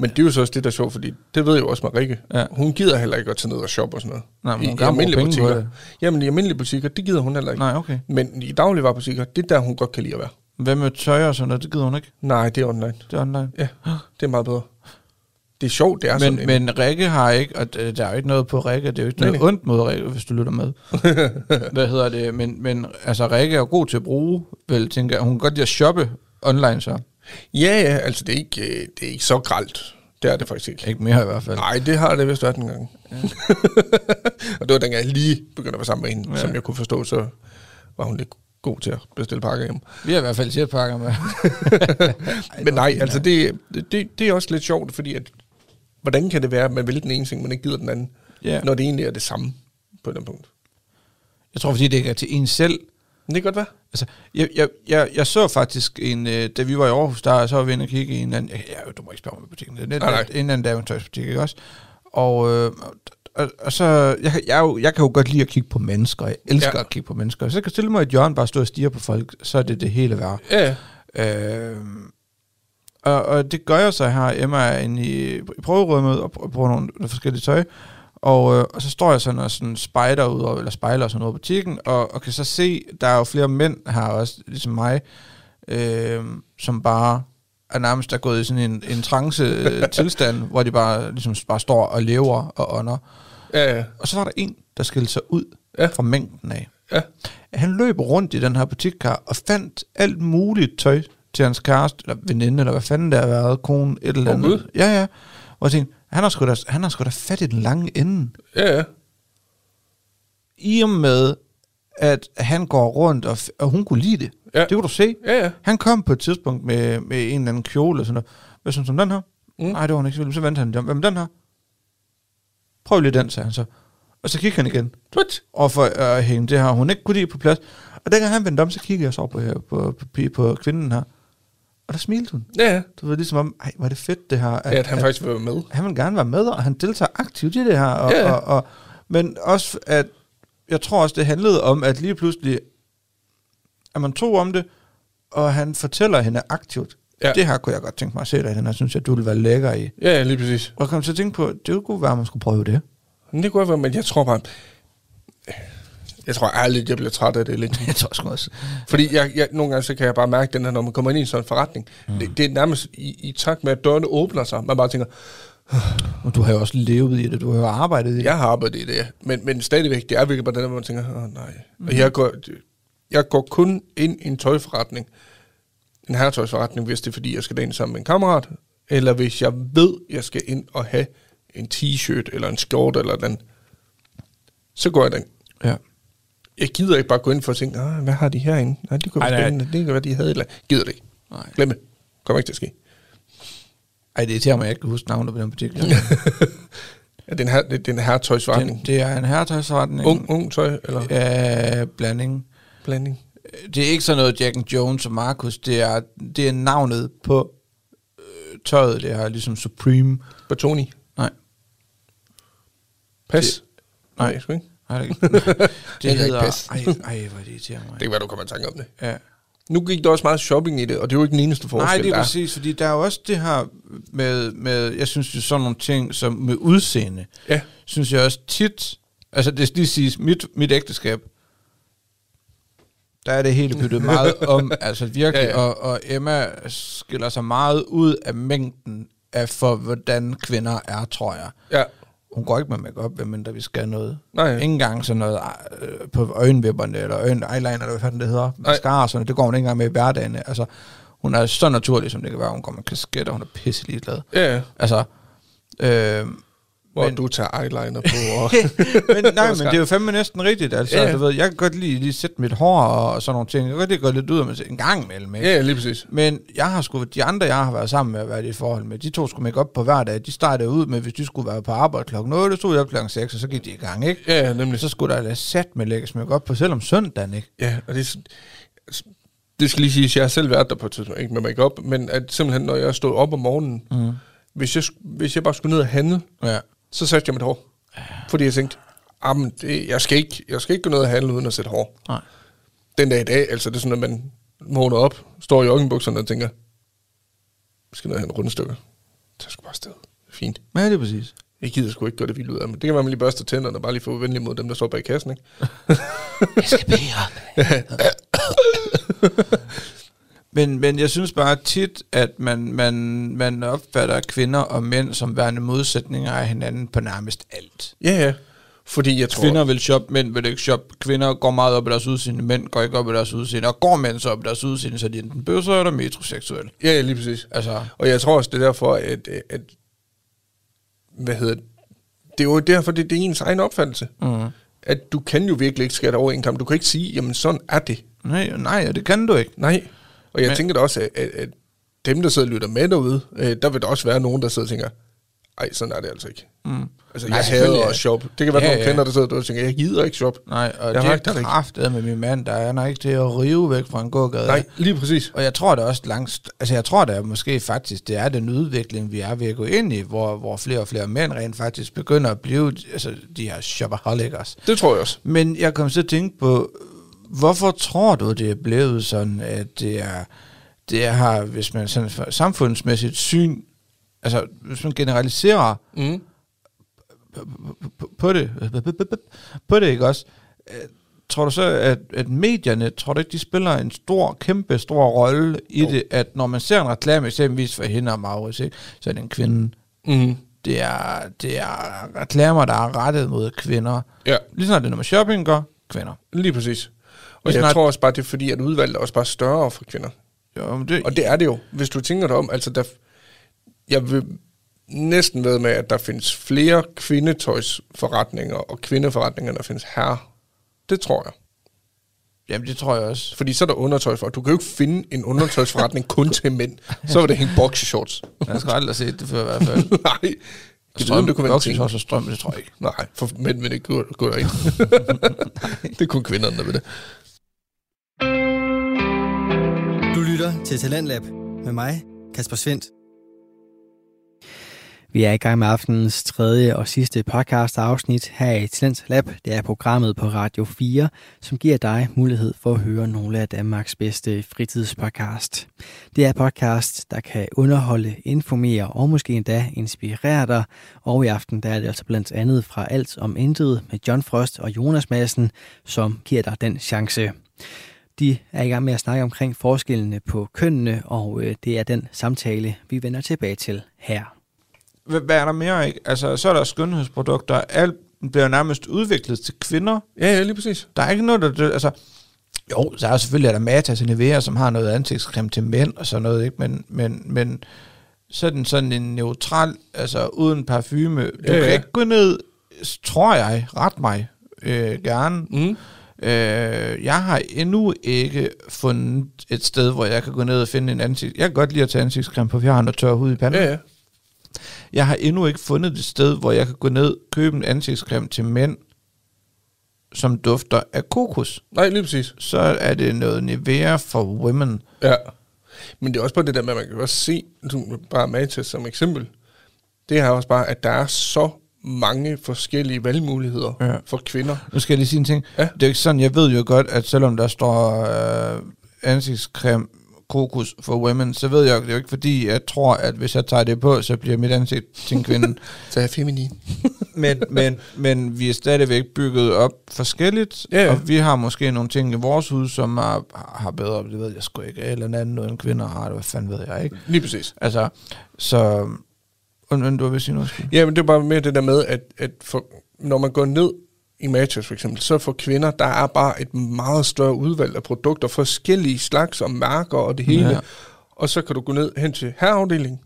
Men det er jo så også det, der er sjovt, fordi det ved jeg jo også Marikke. Ja. Hun gider heller ikke at tage ned og shoppe og sådan noget. Nej, men hun I, i almindelige butikker. Det. Jamen i almindelige butikker, det gider hun heller ikke. Nej, okay. Men i dagligvarebutikker, det er der, hun godt kan lide at være. Hvad med tøj og sådan noget, det gider hun ikke? Nej, det er online. Det er online? Ja, det er meget bedre. Det er sjovt, det er men, sådan. Men en... Rikke har ikke, og der er jo ikke noget på Rikke, det er jo ikke noget nej, nej. ondt mod Rikke, hvis du lytter med. Hvad hedder det? Men, men altså, Rikke er jo god til at bruge, vel, tænker jeg. Hun kan godt lide at shoppe online, så. Ja, ja, altså, det er ikke, det er ikke så gralt. Det er det faktisk ikke. Ikke mere i hvert fald. Nej, det har det vist været en gang. Ja. Og det var dengang, jeg lige begyndte at være sammen med hende, ja. Som jeg kunne forstå, så var hun lidt god til at bestille pakker hjem. Vi har i hvert fald set pakker med. Men nej, altså det, det, det er også lidt sjovt, fordi at, hvordan kan det være, at man vil den ene ting, men ikke gider den anden, yeah. når det egentlig er det samme på den punkt? Jeg tror, fordi det ikke er til en selv. Men det kan godt være. Altså, jeg, jeg, jeg, jeg så faktisk en, da vi var i Aarhus, der så var vi inde og kigge i en anden, ja, du må ikke spørge mig på butikken, det er en, ah, en anden dag, en tøjsbutik, ikke også? Og... Øh, Og, og så, jeg, jeg, jeg kan jo godt lide at kigge på mennesker. Jeg elsker ja. at kigge på mennesker. Så kan stille mig et hjørne bare stå og stirre på folk, så er det det hele værd. Ja. Øh, og, og det gør jeg så her. Emma er inde i, i prøverummet og bruger nogle, nogle forskellige tøj. Og, øh, og så står jeg sådan og sådan spejder ud over, eller spejler sådan ud over butikken, og, og kan så se, der er jo flere mænd her også, ligesom mig, øh, som bare... er nærmest der gået i sådan en, en trance-tilstand, hvor de bare, ligesom, bare står og lever og ånder. Ja, ja. Og så var der en, der skilte sig ud ja. fra mængden af. Ja. Han løb rundt i den her butik her, og fandt alt muligt tøj til hans kæreste, eller veninde, eller hvad fanden der har været, kone, et eller andet. Hvorfor? Ja, ja. Og jeg tænkte, han har sgu da, han har sgu da fat i den lange ende. Ja, ja. I og med, at han går rundt, og, f- og hun kunne lide det. Ja. Det kunne du se. Ja, ja. Han kom på et tidspunkt med, med en eller anden kjole og sådan noget. Som, som den her? Nej, mm. det var han ikke. Så vendte han om. Hvem den her? Prøv lige den, sagde han så. Og så kiggede han igen. What? Og for at øh, hænge det her, hun ikke kunne lide på plads. Og dengang han vendte om, så kiggede jeg så på, på, på, på kvinden her. Og der smilte hun. Ja, ja. Det var ligesom om, ej, var det fedt det her. At, ja, at han at, faktisk var med. Han ville gerne være med, og han deltager aktivt i det her. Og, ja, ja. Og, og, men også, at jeg tror også, det handlede om, at lige pludselig... at man tog om det, og han fortæller hende aktivt. Ja. Det her kunne jeg godt tænke mig at se dig i den her, synes jeg, du ville være lækker i. Ja, lige præcis. Og jeg kom til at tænke på, det kunne være, at man skulle prøve det. Det kunne være, men jeg tror bare, jeg tror ærligt, jeg bliver træt af det lidt. Jeg tror sgu også. Fordi jeg, jeg, nogle gange så kan jeg bare mærke den her, når man kommer ind i en sådan forretning. Mm. Det, det er nærmest i, i takt med, at dørene åbner sig. Man bare tænker... Og du har jo også levet i det, du har jo arbejdet i det. Jeg har arbejdet i det, ja. Men, men stadigvæk, det er virkelig bare den der, hvor man tænker, åh nej. Mm. Og jeg går... Jeg går kun ind i en tøjforretning, en herretøjsforretning, hvis det er, fordi jeg skal ind sammen med en kammerat, eller hvis jeg ved, jeg skal ind og have en t-shirt, eller en skjort, eller den, så går jeg den. Ja. Jeg gider ikke bare gå ind for at tænke, hvad har de herinde? Nej, det kunne være spændende, det kunne være, de havde et eller andet. Gider det ikke. Nej. Glem det. Kommer ikke til at ske. Ej, det irriterer mig, jeg ikke kan huske navnet på den butik. Ja, det er en herretøjsforretning. Det, det er en herretøjsforretning. Ung, ung tøj, eller? Ja, blanding. Blanding. Det er ikke sådan noget Jack and Jones og Marcus, det er, det er navnet på øh, tøjet, det er ligesom Supreme. Bertoni? Nej. Pas? Det, nej, nej, sgu ikke. Nej, det, det, det hedder... Ej, ej, hvor er det irriterende. Det kan være, du kommer i tanke om det. Ja. Nu gik der også meget shopping i det, og det er jo ikke den eneste forskel, der Nej, det er der. Præcis, fordi der er jo også det her med, med jeg synes jo sådan nogle ting, som med udseende, ja. Synes jeg også tit, altså det skal lige siges, mit, mit ægteskab, der er det hele byttet meget om, altså virkelig, ja, ja. Og, og Emma skiller sig meget ud af mængden af for, hvordan kvinder er, tror jeg. Ja. Hun går ikke med makeup, medmindre vi skal noget. Nej. Ikke engang sådan noget øh, på øjenvipperne, eller øjen, eyeliner, eller hvad fanden det hedder, mascara og sådan noget, det går hun ikke engang med i hverdagen. Altså, hun er så naturlig, som det kan være, hun går med kasket, og hun er pisselig glad. Ja, ja. Altså, øh, Hvor men, du tager eyeliner på. Og men, nej, men det er jo fandme næsten rigtigt. Altså, yeah. Du ved, jeg kan godt lige, lige sætte mit hår og sådan nogle ting. Jeg kan godt lige gå lidt ud af mig en gang imellem. Ja, yeah, lige præcis. Men jeg har sgu, de andre, jeg har været sammen med at være i et forhold med, de to skulle make op på hver dag. De startede ud med, hvis de skulle være på arbejde klokken otte, så stod jeg op klokken seks, og så gik de i gang, ikke? Ja, yeah, nemlig. Så skulle der da sat med lægges make op på, selvom søndagen, ikke? Ja, yeah, og det det skal lige sige, at jeg har selv været der på et tidspunkt, ikke med make op, men at simpelthen, når jeg stod op om morgenen, mm. hvis, jeg, hvis jeg bare skulle ned og handle, ja. Så satte jeg mit hår. Ja. Fordi jeg tænkte, det, jeg, skal ikke, jeg skal ikke gå ned og handle uden at sætte hår. Nej. Den dag i dag, altså det er sådan, at man vågner op, står i joggingbukserne og tænker, jeg skal ned og have en rundstykke. Så jeg sgu bare afsted. Fint. Ja, det er præcis. Jeg gider sgu ikke gøre det vildt ud af, men det kan være, man lige børster tænderne og bare lige få venlig mod dem, der står bag kassen, ikke? Jeg skal bære. Men, men jeg synes bare tit, at man, man, man opfatter kvinder og mænd som værende modsætninger af hinanden på nærmest alt. Ja, yeah, ja. Fordi jeg tror... Kvinder vil shoppe, mænd vil ikke shoppe. Kvinder går meget op i deres udseende, mænd går ikke op i deres udseende. Og går mænd så op i deres udseende, så de enten bøsser eller metroseksuelle. Ja, ja, lige præcis. Altså. Og jeg tror også, det er derfor, at... at hvad hedder det? Det er jo derfor, det er ens egen opfattelse. Mm. At du kan jo virkelig ikke skære dig over en kamp. Du kan ikke sige, jamen sådan er det. Nej, nej, det kan du ikke. Nej. Og jeg men, tænker da også, at, at, at dem, der sidder og lytter med derude, øh, der vil der også være nogen, der sidder og tænker, ej, sådan er det altså ikke. Mm. Altså, jeg hader at shoppe. Det kan være ja, nogle ja. kvinder, der sidder og tænker, jeg gider ikke shoppe. Nej, og jeg det er kraftedet med min mand, der er nok ikke til at rive væk fra en gågade. Nej, lige præcis. Og jeg tror da også langt, altså jeg tror da måske faktisk, det er den udvikling, vi er ved at gå ind i, hvor, hvor flere og flere mænd rent faktisk begynder at blive, altså de her shopaholics. Det tror jeg også. Men jeg kom til at tænke på, hvorfor tror du, det er blevet sådan, at det er, det er hvis man sådan samfundsmæssigt syn, altså hvis man generaliserer mm. på det, på det ikke også, tror du så, at, at medierne, tror du ikke, de spiller en stor, kæmpe stor rolle i jo. det, at når man ser en reklame, eksempelvis for hende og Maurits, så er det en kvinde. Mm. Det, er, det er reklamer, der er rettet mod kvinder. Ja. Ligesom det er, når man shopping gør, kvinder. Lige præcis. Og jeg tror også bare, det er fordi, at udvalget er også bare større for kvinder. Jo, men det... Og det er det jo. Hvis du tænker dig om, altså der... Jeg vil næsten ved med, at der findes flere kvindetøjsforretninger og kvindeforretninger, der findes her. Det tror jeg. Jamen, det tror jeg også. Fordi så er der undertøj for. Du kan jo ikke finde en undertøjsforretning kun til mænd. Så vil det hænge boxershorts. Jeg skal aldrig se det før i hvert fald. Nej. Strøm, det kunne være ting. Og strøm, det tror jeg ikke. Nej, for mænd vil det ikke gå derind. Det er kun kvinderne, der ved det. Du lytter til Talentlab med mig, Kasper Svendt. Vi er i gang med aftenens tredje og sidste podcast afsnit her i Talentlab. Det er programmet på Radio fire, som giver dig mulighed for at høre nogle af Danmarks bedste fritidspodcast. Det er podcast, der kan underholde, informere og måske endda inspirere dig. Og i aften der er det altså blandt andet fra Alt om Intet med John Frost og Jonas Madsen, som giver dig den chance. De er i gang med at snakke omkring forskellene på kønnene, og det er den samtale, vi vender tilbage til her. Hvad er der mere, ikke? Altså, så er der skønhedsprodukter. Alt bliver nærmest udviklet til kvinder. Ja, ja, lige præcis. Der er ikke noget, der... Altså, jo, så er der selvfølgelig, at der Matas og Nivea, som har noget ansigtscreme til mænd og sådan noget, ikke? Men, men, men sådan, sådan en neutral, altså uden parfume. Du ja, kan ja. ikke gå ned, tror jeg, ret mig øh, gerne. Mm. Øh, jeg har endnu ikke fundet et sted, hvor jeg kan gå ned og finde en ansigt... Jeg kan godt lide at tage ansigtscreme på, for jeg har noget tør hud i panden. Ja, ja. Jeg har endnu ikke fundet et sted, hvor jeg kan gå ned og købe en ansigtscreme til mænd, som dufter af kokos. Nej, lige præcis. Så er det noget Nivea for women. Ja, men det er også bare det der med, at man kan også se, bare Matas som eksempel, det er også bare, at der er så mange forskellige valgmuligheder ja. for kvinder. Nu skal jeg lige sige en ting. Ja. Det er ikke sådan, jeg ved jo godt, at selvom der står øh, ansigtscreme, kokos for women, så ved jeg jo ikke, fordi jeg tror, at hvis jeg tager det på, så bliver mit ansigt til en kvinde. Så er jeg feminin. men, men, men vi er stadigvæk bygget op forskelligt, yeah. og vi har måske nogle ting i vores hud, som er, har bedre, det ved jeg sgu ikke, eller andet noget end kvinder har, det hvad fanden ved jeg ikke. Lige præcis. Altså, så... Undvendt, du vil sige noget? Ja, men det er bare mere det der med, at, at for, når man går ned i Matas for eksempel, så for kvinder, der er bare et meget større udvalg af produkter, forskellige slags og mærker og det hele. Ja. Og så kan du gå ned hen til herreafdelingen,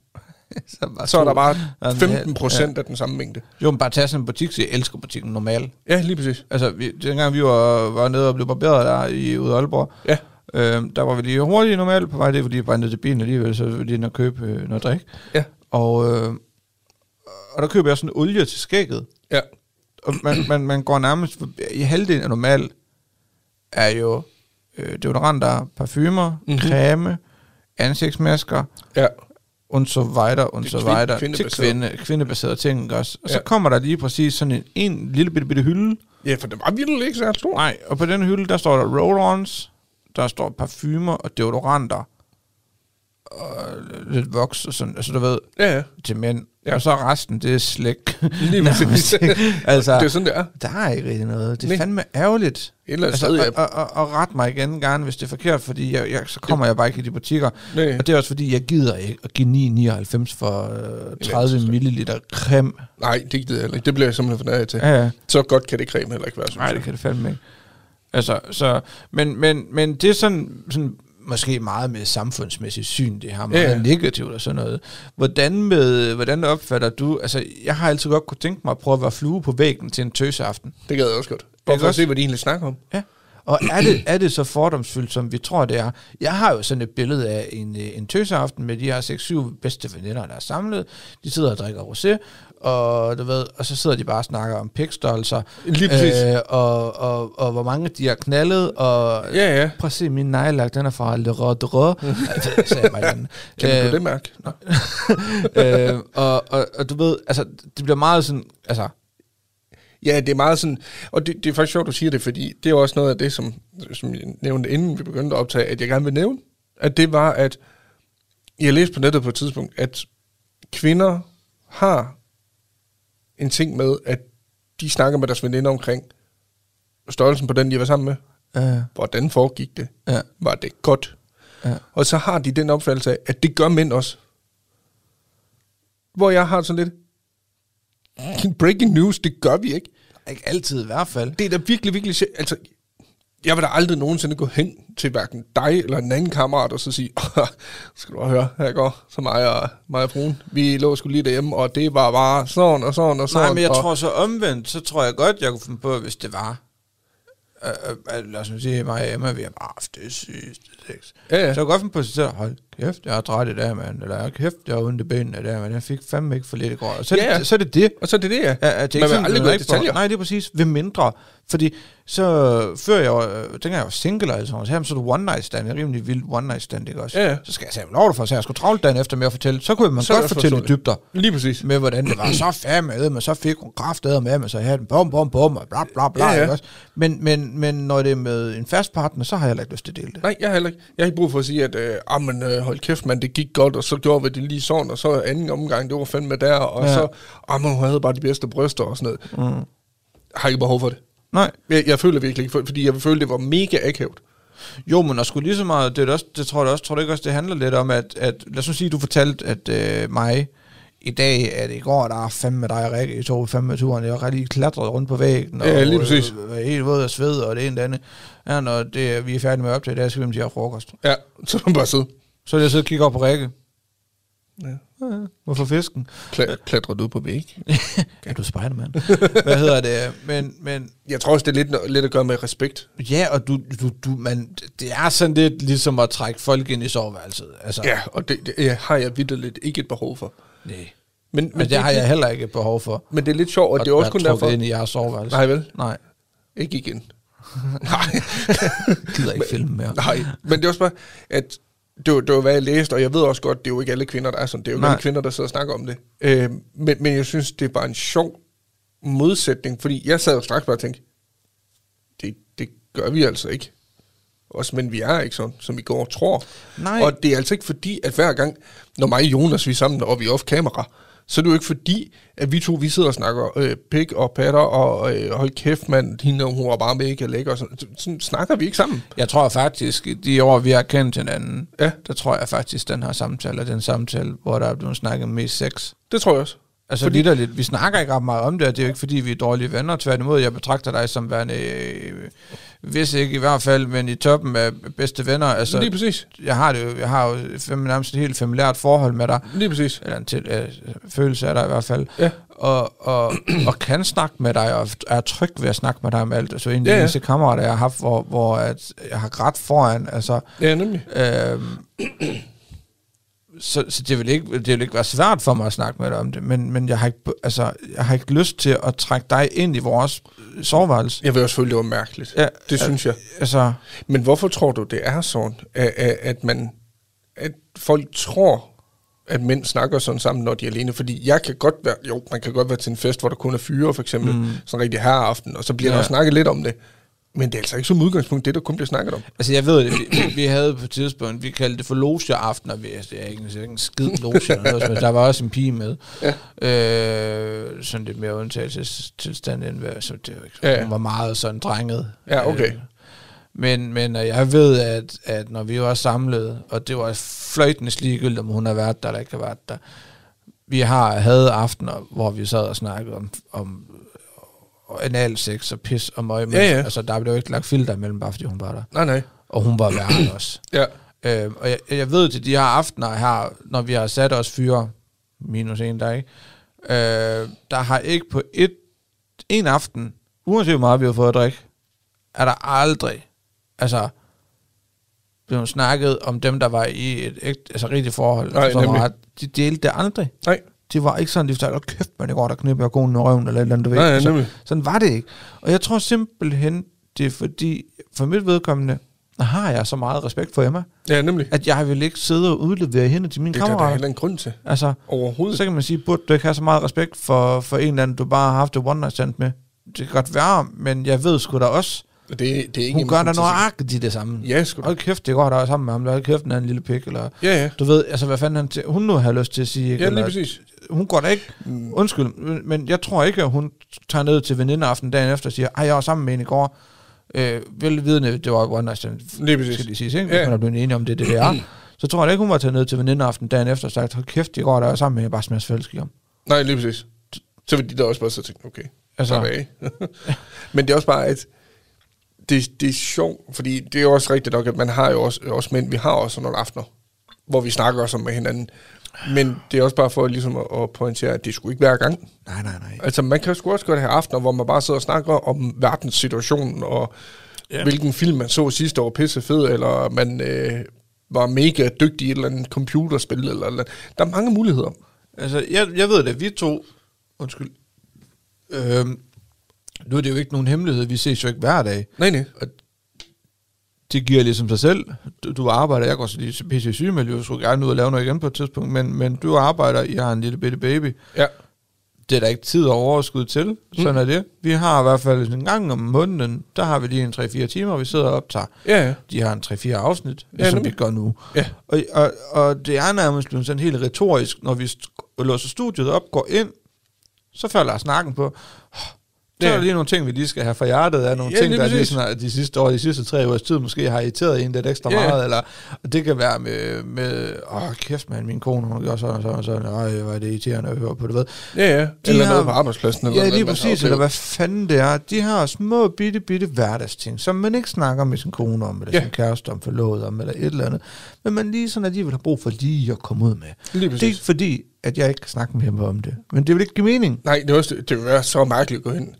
så, bare så er der bare femten procent af den samme mængde. Jo, men bare tage sådan en butik, så jeg elsker butikken normalt. Ja, lige præcis. Altså, vi, dengang vi var, var nede og blev barberet der i ude i Aalborg, ja. øh, der var vi lige hurtigt normalt på vej, det er fordi, jeg bare nede til bilen alligevel, så ville jeg nede og købe øh, noget drik. Ja. Og, øh, og der køber jeg sådan olie til skægget. Ja. Og man, man, man går nærmest, i halvdelen af normalt er jo øh, deodoranter, parfumer, mm-hmm. creme, ansigtsmasker, ja. Und så videre, und så videre, til kvinde, kvindebaserede ting også. Og ja. Så kommer der lige præcis sådan en, en lille bitte, bitte hylde. Ja, for det var virkelig ikke så stor. Nej, og på den hylde, der står der roll-ons, der står parfumer og deodoranter, og lidt voks og sådan, altså du ved, ja, ja. Til mænd. Ja. Og så resten, det er slæk. Lige præcis. Altså, det er sådan, det er. Der er ikke rigtig noget. Det er fandme ærgerligt. Altså, sted, og, og, og, og ret mig igen gerne, hvis det er forkert, fordi jeg, jeg, så kommer det. Jeg bare ikke i de butikker. Nej. Og det er også fordi, jeg gider ikke at give ni nioghalvfems for øh, tredive milliliter creme. Nej, det gider jeg heller ikke. Det bliver jeg simpelthen for nær til. Ja, ja. Så godt kan det creme heller ikke være. Nej, det kan det fandme ikke. Altså, så, men, men, men det er sådan... sådan måske meget med samfundsmæssigt syn, det har meget yeah. negativt og sådan noget. Hvordan, med, hvordan opfatter du... Altså, jeg har altid godt kunne tænke mig at prøve at være flue på væggen til en tøseaften. Det gad jeg også godt. Bare for at se, hvad de egentlig snakker om. Ja. Og er det, er det så fordomsfyldt, som vi tror, det er? Jeg har jo sådan et billede af en, en tøseaften med de her seks syv bedste veninder, der er samlet. De sidder og drikker rosé, og, du ved, og så sidder de bare og snakker om pikstørrelser. Lige præcis. Øh, og, og, og, og hvor mange de har knaldet, og ja, ja. Prøv at se, min nejlagt, den er fra Le Rodre. Sagde mig den. Kan du det mærke? øh, og, og, og du ved, altså, det bliver meget sådan, altså... Ja, det er meget sådan, og det, det er faktisk sjovt, du siger det, fordi det er også noget af det, som, som jeg nævnte, inden vi begyndte at optage, at jeg gerne vil nævne, at det var, at jeg læste på nettet på et tidspunkt, at kvinder har en ting med, at de snakker med deres veninder omkring størrelsen på den, de var sammen med. Ja. Hvordan foregik det? Ja. Var det godt? Ja. Og så har de den opfattelse af, at det gør mænd også. Hvor jeg har sådan lidt... Breaking news, det gør vi ikke. Ikke altid i hvert fald. Det er da virkelig, virkelig... Altså, jeg vil da aldrig nogensinde gå hen til hverken dig eller en anden kammerat og så sige, skal du bare høre, her går så mig og, mig og fruen. Vi lå sgu lige derhjemme, og det var bare sådan og sådan og sådan. Nej, men jeg og... tror så omvendt, så tror jeg godt, jeg kunne finde på, hvis det var... Øh, lad os nu sige, mig og Emma, vi har bare haft det sygeste sex. Ja, ja. Så jeg godt finde på sig selv, hold kæft, jeg har dræt i dag, mand. Eller kæft, jeg har ondt i benene der, men jeg fik fandme ikke for lidt i går. Og så, ja, ja. Det, så er det det. Og så er det det, ja. Ja, det er man vil aldrig gå i detaljer. Nej, det er præcis. Ved mindre. Fordi så før jeg var, dengang jeg var single, altså, så er det one night stand. Jeg er rimelig vild one night stand, ikke også? Ja, ja. Så skal jeg sige, lov dig for, så jeg skulle travle dagen efter med at fortælle. Så kunne man så godt fortælle i dybder. Lige præcis. Med hvordan det var. Så fandme, men så fik hun kraftedder med, men så havde den bum, bum, bum, og bla, bla, bla, ja, ja. Ikke også? Men, men, men når det er med en fast partner, så har jeg heller ikke lyst til at dele det. Nej, jeg har heller ikke. Jeg har ikke brug for at sige, at øh, men, øh, hold kæft, man, det gik godt, og så gjorde vi det lige sådan, og så anden omgang, det var fandme der, og ja. Så, åh, man, hun havde bare de bedste bryster og sådan noget. Mm. Har ikke behov for det. Nej. Jeg, jeg føler virkelig ikke, fordi jeg følte, det var mega akavet. Jo, men og sgu lige så meget, det, også, det tror jeg også, tror jeg ikke også, det handler lidt om, at, at lad os nu sige, du fortalte, at øh, mig i dag, at i går, der er fandme dig og Rikke, I tog fandme turen, jeg har lige klatret rundt på væggen, og ja, lige præcis. Øh, helt våd og sved, og det ene det andet. Ja, når det, vi er færdige med at optage, der skal vi med de her frokost. Ja, så er man bare sidde. Så jeg sidder og kigger op på Rikke. Ja. Ja, hvorfor fisken? Kla- klatrer du på væg? Er du Spider-Man? Hvad hedder det? Men, men... Jeg tror også, det er lidt, lidt at gøre med respekt. Ja, og du, du, du, man, det er sådan lidt ligesom at trække folk ind i soveværelset. Altså. Ja, og det, det jeg har jeg vitterligt ikke et behov for. Nej. Men, men det, det har jeg heller ikke et behov for. Men det er lidt sjovt, og, og det er også kun derfor... ind i jeres soveværelse. Nej, vel? Nej. Ikke igen. Nej. Gider ikke filme mere. Nej, men det er også bare, at... Det var, det var, hvad jeg læste, og jeg ved også godt, det er jo ikke alle kvinder, der er sådan. Det er jo ikke alle kvinder, der sidder og snakker om det. Øh, men, men jeg synes, det er bare en sjov modsætning, fordi jeg sad jo straks bare og tænkte, det, det gør vi altså ikke. Også, men vi er ikke sådan, som I går og tror. Nej. Og det er altså ikke fordi, at hver gang, når mig og Jonas, vi er sammen, og vi er off-camera, så er det jo ikke fordi, at vi to, vi sidder og snakker øh, pik og patter, og øh, hold kæft, mand, hende og hun er bare mega lækker, og sådan, sådan snakker vi ikke sammen. Jeg tror faktisk, de år, vi har kendt hinanden, ja. Der tror jeg faktisk, den her samtale, den samtale, hvor der er blevet snakket mest sex. Det tror jeg også. Altså fordi... lidt, vi snakker ikke ret meget om det, og det er jo ikke fordi, vi er dårlige venner. Tværtimod, jeg betragter dig som værende, øh, hvis ikke i hvert fald, men i toppen af bedste venner. Altså, lige præcis. Jeg har, det jo, jeg har jo nærmest et helt familiært forhold med dig. Lige præcis. Eller en til, øh, følelse af dig i hvert fald. Ja. Og, og, og kan snakke med dig, og er tryg ved at snakke med dig om alt. Altså en af de ja, ja. eneste kammerater, jeg har haft, hvor, hvor at jeg har ret foran. Altså, ja, nemlig. Øh, Så, så det vil ikke det vil ikke være svært for mig at snakke med dig om det, men men jeg har ikke altså jeg har ikke lyst til at trække dig ind i vores soveværelse. Jeg vil også føle det var mærkeligt. Ja, det al- synes jeg. Altså, men hvorfor tror du det er sådan, at, at man at folk tror, at mænd snakker sådan sammen, når de er alene? Fordi jeg kan godt være jo man kan godt være til en fest, hvor der kun er fyre for eksempel, mm. sådan rigtig her aften, og så bliver ja. der snakket lidt om det. Men det er altså ikke som udgangspunkt det, der kun bliver snakket om. Altså jeg ved det, vi, vi havde på et tidspunkt, vi kaldte det for logeaftener, altså, det er ikke, ikke en skid loge eller noget, men der var også en pige med. Ja. Øh, sådan lidt mere undtagelsestilstand end hvad, så det var ikke ja. Hun var meget sådan drenget. Ja, okay. Øh, men, men jeg ved, at, at når vi var samlet, og det var fløjtende ligegyldigt, om hun har været der eller ikke har været der, vi har, havde aftener, hvor vi sad og snakkede om... om analsex og pis og møg. Ja, ja. Altså, der blev jo ikke lagt filter imellem, bare fordi hun var der. Nej, nej. Og hun var værd også. Ja. Øhm, og jeg, jeg ved til de her aftener her, når vi har sat os fyre, minus en der, ikke? Øh, der har ikke på et, en aften, uanset hvor meget vi har fået at drikke, er der aldrig, altså, blev snakket om dem, der var i et ægt, altså rigtigt forhold. Nej, som var, de delte det aldrig. Nej. Det var ikke sådan, de fortalte, kæft, man det går der knipper jeg konen i røven, eller et eller andet, du ved. Nej, så, sådan var det ikke. Og jeg tror simpelthen, det er fordi, for mit vedkommende, har jeg så meget respekt for Emma, ja, nemlig. At jeg vil ikke sidde og udlevere hende til mine kammerater. Det er der heller en grund til. Altså, overhovedet. Så kan man sige, burde du ikke have så meget respekt for, for en eller anden, du bare har haft det one night stand med. Det kan godt være, men jeg ved sgu da også, det, det er ikke hun gør der nøjagtigt i det samme. Ja, sgu da. Hold kæft, det går der sammen med ham, hold kæft, den er en lille pik, eller... Ja, ja. Du ved, altså, hvad fanden han til, hun nu har lyst til at sige, ikke? Ja, lige præcis. Hun går da ikke, undskyld, men jeg tror ikke, at hun tager ned til venindeaften dagen efter og siger, ej, jeg var sammen med en i går, øh, velvidende, det var one night stand, skal de sige, ikke? Hvis ja. man er blevet enige om det, det, det er. Så tror jeg ikke, hun var taget ned til venindeaften dagen efter og sagt, hold kæft, det går der sammen med, jeg bare smager fælleski om. Nej, lige præcis. Så vil de da også bare så tænke, okay, altså, men det er også bare, at det, det er sjovt, fordi det er jo også rigtigt nok, at man har jo også, også mænd, vi har også nogle aftener, hvor vi snakker også med hinanden. Men det er også bare for ligesom at pointere, at det skulle ikke være gang. Nej, nej, nej. Altså man kan sgu også godt have aftener, hvor man bare sidder og snakker om verdenssituationen, og yeah. hvilken film man så sidste år, pisse fed, eller man øh, var mega dygtig i et eller andet computerspil, eller, eller der er mange muligheder. Altså jeg, jeg ved det, vi to, undskyld, øhm, nu er det jo ikke nogen hemmelighed, vi ses jo ikke hver dag. Nej, nej. Og det giver ligesom sig selv. Du, du arbejder, jeg går så lige pisse syg, men jeg skulle gerne ud og lave noget igen på et tidspunkt, men, men du arbejder, I har en lille bitte baby. Ja. Det er der ikke tid og overskud til, sådan mm. er det. Vi har i hvert fald en gang om måneden, der har vi lige en tre-fire timer, vi sidder og optager. Ja, ja. De har en tre-fire afsnit, ja, som vi gør nu. Ja. Og, og, og det er nærmest sådan helt retorisk, når vi st- låser studiet op, går ind, så falder snakken på... Så er der lige nogle ting, vi lige skal have fra hjertet af. Nogle ja, ting, der lige sådan, de sidste år, de sidste tre års tid, måske har irriteret en lidt ekstra yeah. meget. Eller, og det kan være med, med åh kæft mand, min kone, hun gør sådan og sådan og sådan. Øj, hvor er det irriterende at høre på det, ved. Ja, ja. De eller har, noget på arbejdspladsen. Eller ja, lige præcis. Oplever. Eller hvad fanden det er. De har små, bitte, bitte hverdagsting, som man ikke snakker med sin kone om, eller yeah. sin kæreste om, forlovet om, eller et eller andet. Men man lige sådan alligevel har brug for lige at komme ud med. Det er ikke fordi... at jeg ikke kan snakke med ham om det. Men det vil ikke give mening. Nej, det, også, det vil være så mærkeligt at gå hen.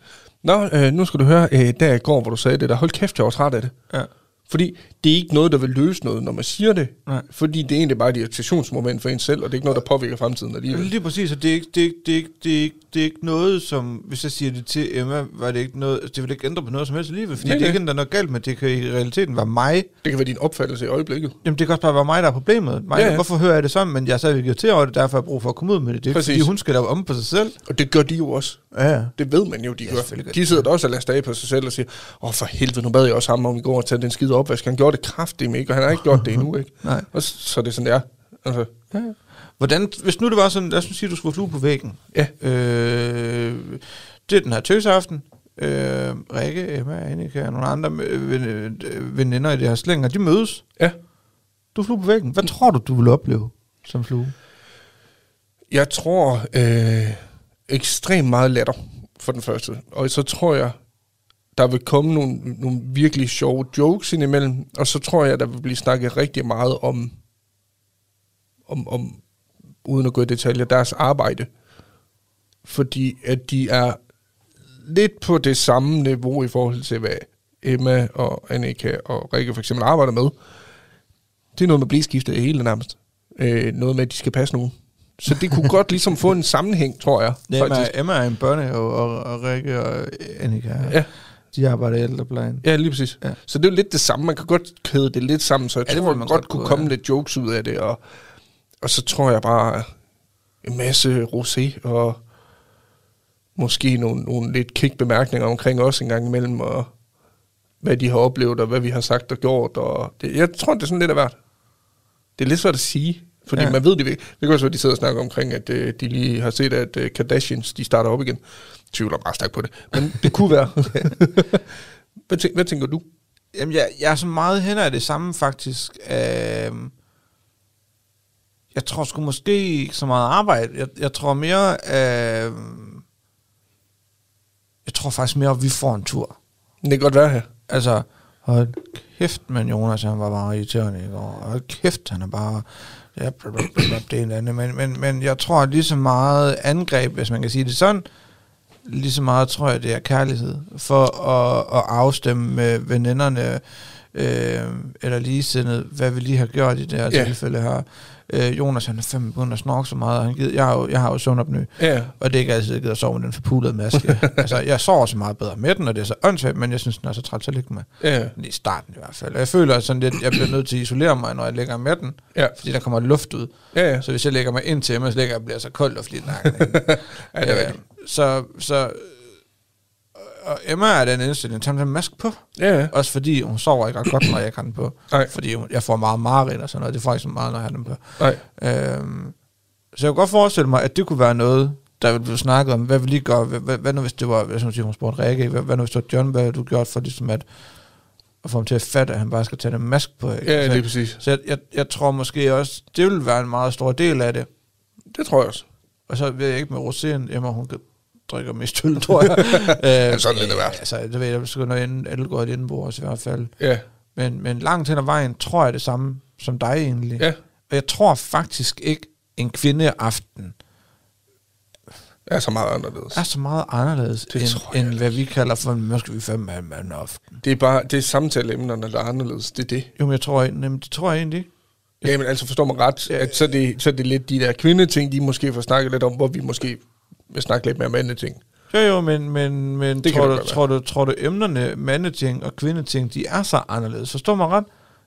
Nå, øh, nu skal du høre, øh, der i går, hvor du sagde det der, hold kæft, jeg var træt af det. Ja. Fordi det er ikke noget, der vil løse noget, når man siger det. Nej. Fordi det er egentlig bare et irritationsmoment for en selv, og det er ikke noget, der påvirker fremtiden alligevel. Lige præcis, og det er ikke, det er ikke, det er ikke, det er ikke, det er ikke noget, som, hvis jeg siger det til Emma, var det ikke noget, det vil ikke ændre på noget som helst alligevel, fordi nej, det er ikke det. Der er noget galt med, det kan i realiteten være mig. Det kan være din opfattelse i øjeblikket. Jamen det kan også bare være mig, der er problemet. Mig, ja, ja. Hvorfor hører jeg det sådan, men jeg er stadigvæk irriteret over det, derfor har jeg brug for at komme ud med det. Det er præcis. Fordi hun skal lave om på sig selv. Og det gør de jo også. Ja. Det ved man jo, de gør. Ja, de sidder også og lader af på sig selv og siger, åh oh, for helvede, nu bad jeg også ham om i går at tage den skide opvask. Han gjorde det kraftigt, ikke? Og han har ikke gjort det endnu, ikke? Nej. Og så, så det er sådan, det er. Altså. Ja, ja. Hvordan, hvis nu det var sådan, lad os sige, du skulle flue på væggen. Ja. Øh, det er den her tøseaften. Øh, Rikke, Emma, Annika og nogle andre veninder i det her slænger, de mødes. Ja. Du flue på væggen. Hvad tror du, du vil opleve som flue? Jeg tror, øh, ekstremt meget latter for den første. Og så tror jeg, der vil komme nogle, nogle virkelig sjove jokes indimellem, og så tror jeg, der vil blive snakket rigtig meget om, om, om uden at gå i detaljer, deres arbejde. Fordi at de er lidt på det samme niveau i forhold til, hvad Emma og Annika og Rikke for eksempel arbejder med. Det er noget med blæskiftet hele nærmest. Øh, noget med, at de skal passe nogen. Så det kunne godt ligesom få en sammenhæng, tror jeg. Ja, Emma, Emma er en børne, og, og, og Rikke og Annika, ja. De arbejder i ældreplejen. Ja, lige præcis. Ja. Så det er jo lidt det samme. Man kan godt kæde det lidt sammen, så jeg ja, tror, man, man godt kunne komme ja. lidt jokes ud af det. Og, og så tror jeg bare en masse rosé og måske nogle, nogle lidt kække bemærkninger omkring os en gang imellem, og hvad de har oplevet, og hvad vi har sagt og gjort. Og det, jeg tror, det er sådan lidt af hvert. Det er lidt svært at sige, fordi ja. man ved det ikke. Det kan også være, at de sidder og snakker omkring, at øh, de lige har set, at øh, Kardashians, de starter op igen. Jeg tvivler bare snak på det, men det kunne være. hvad, tænker, hvad tænker du? Jamen, jeg, jeg er så meget hen af det samme, faktisk. Øh, jeg tror sgu måske ikke så meget arbejde. Jeg, jeg tror mere... Øh, jeg tror faktisk mere, at vi får en tur. Det kan godt være her. Altså, hold kæft, men Jonas, han var bare irriterende i går. Hold kæft, han er bare... Ja, blub, blub, blub, det er en anden. Men, men, men jeg tror, at lige så meget angreb, hvis man kan sige det sådan, lige så meget tror jeg, det er kærlighed. For at, at afstemme med veninderne, øh, eller ligesindede, hvad vi lige har gjort i det her yeah. tilfælde her. Øh, Jonas, han er fem begyndt at snorke så meget, og han gider, jeg har jo, jeg har jo søvnopnø, yeah. og det er ikke altid, jeg gider at sove med den forpulede maske. Altså, jeg sover så meget bedre med den, og det er så åndssvagt, men jeg synes, den er så træt, så ligger mig. Yeah. I starten i hvert fald. Og jeg føler sådan lidt, jeg bliver nødt til at isolere mig, når jeg ligger med den, yeah. fordi der kommer luft ud. Yeah. Så hvis jeg lægger mig ind til Emma, så ligger jeg bliver så kold og flitende. øh, så, så og Emma er den indstilling, tager man en maske på. Yeah. Også fordi hun sover ikke ret godt, når jeg ikke har den på. Ej. Fordi hun, jeg får meget mareridt og sådan noget. Det får ikke så meget, når jeg har den på. Øhm, så jeg kunne godt forestille mig, at det kunne være noget, der ville blive snakket om. Hvad vil lige gøre? Hvad, hvad, hvad nu hvis det var, hvis hun siger, hun spurgte Rikke? Hvad, hvad nu hvis det var John? Hvad har du gjort for ligesom at, at få ham til at fatte, at han bare skal tage en maske på? Ikke? Ja, så, lige præcis. Så jeg, jeg, jeg tror måske også, det ville være en meget stor del af det. Det tror jeg også. Og så ved jeg ikke med roséen, Emma, hun drikker mest øl, tror jeg. øh, sådan lidt af hvert. Altså, det ved jeg, der skal noget inden, alkohol i indenbords i hvert fald. Yeah. Men, men langt hen ad vejen, tror jeg det samme som dig egentlig. Yeah. Og jeg tror faktisk ikke, en kvindeaften er så meget anderledes. Er så meget anderledes, det end, end hvad vi kalder for, måske vi fem af en aften. Det er bare, det er samtaleemnerne, der er anderledes, det er det. Jo, men jeg tror, jamen, det tror jeg egentlig ikke. Ja, men altså forstår man ret, at så er det, så er det lidt de der kvindeting, de måske får snakket lidt om, hvor vi måske... Jeg snakker lidt mere om mandeting. Jo jo, men, men, men tror, du, tror, du, tror du emnerne mandeting og kvindeting, de er så anderledes? Forstår mig ret?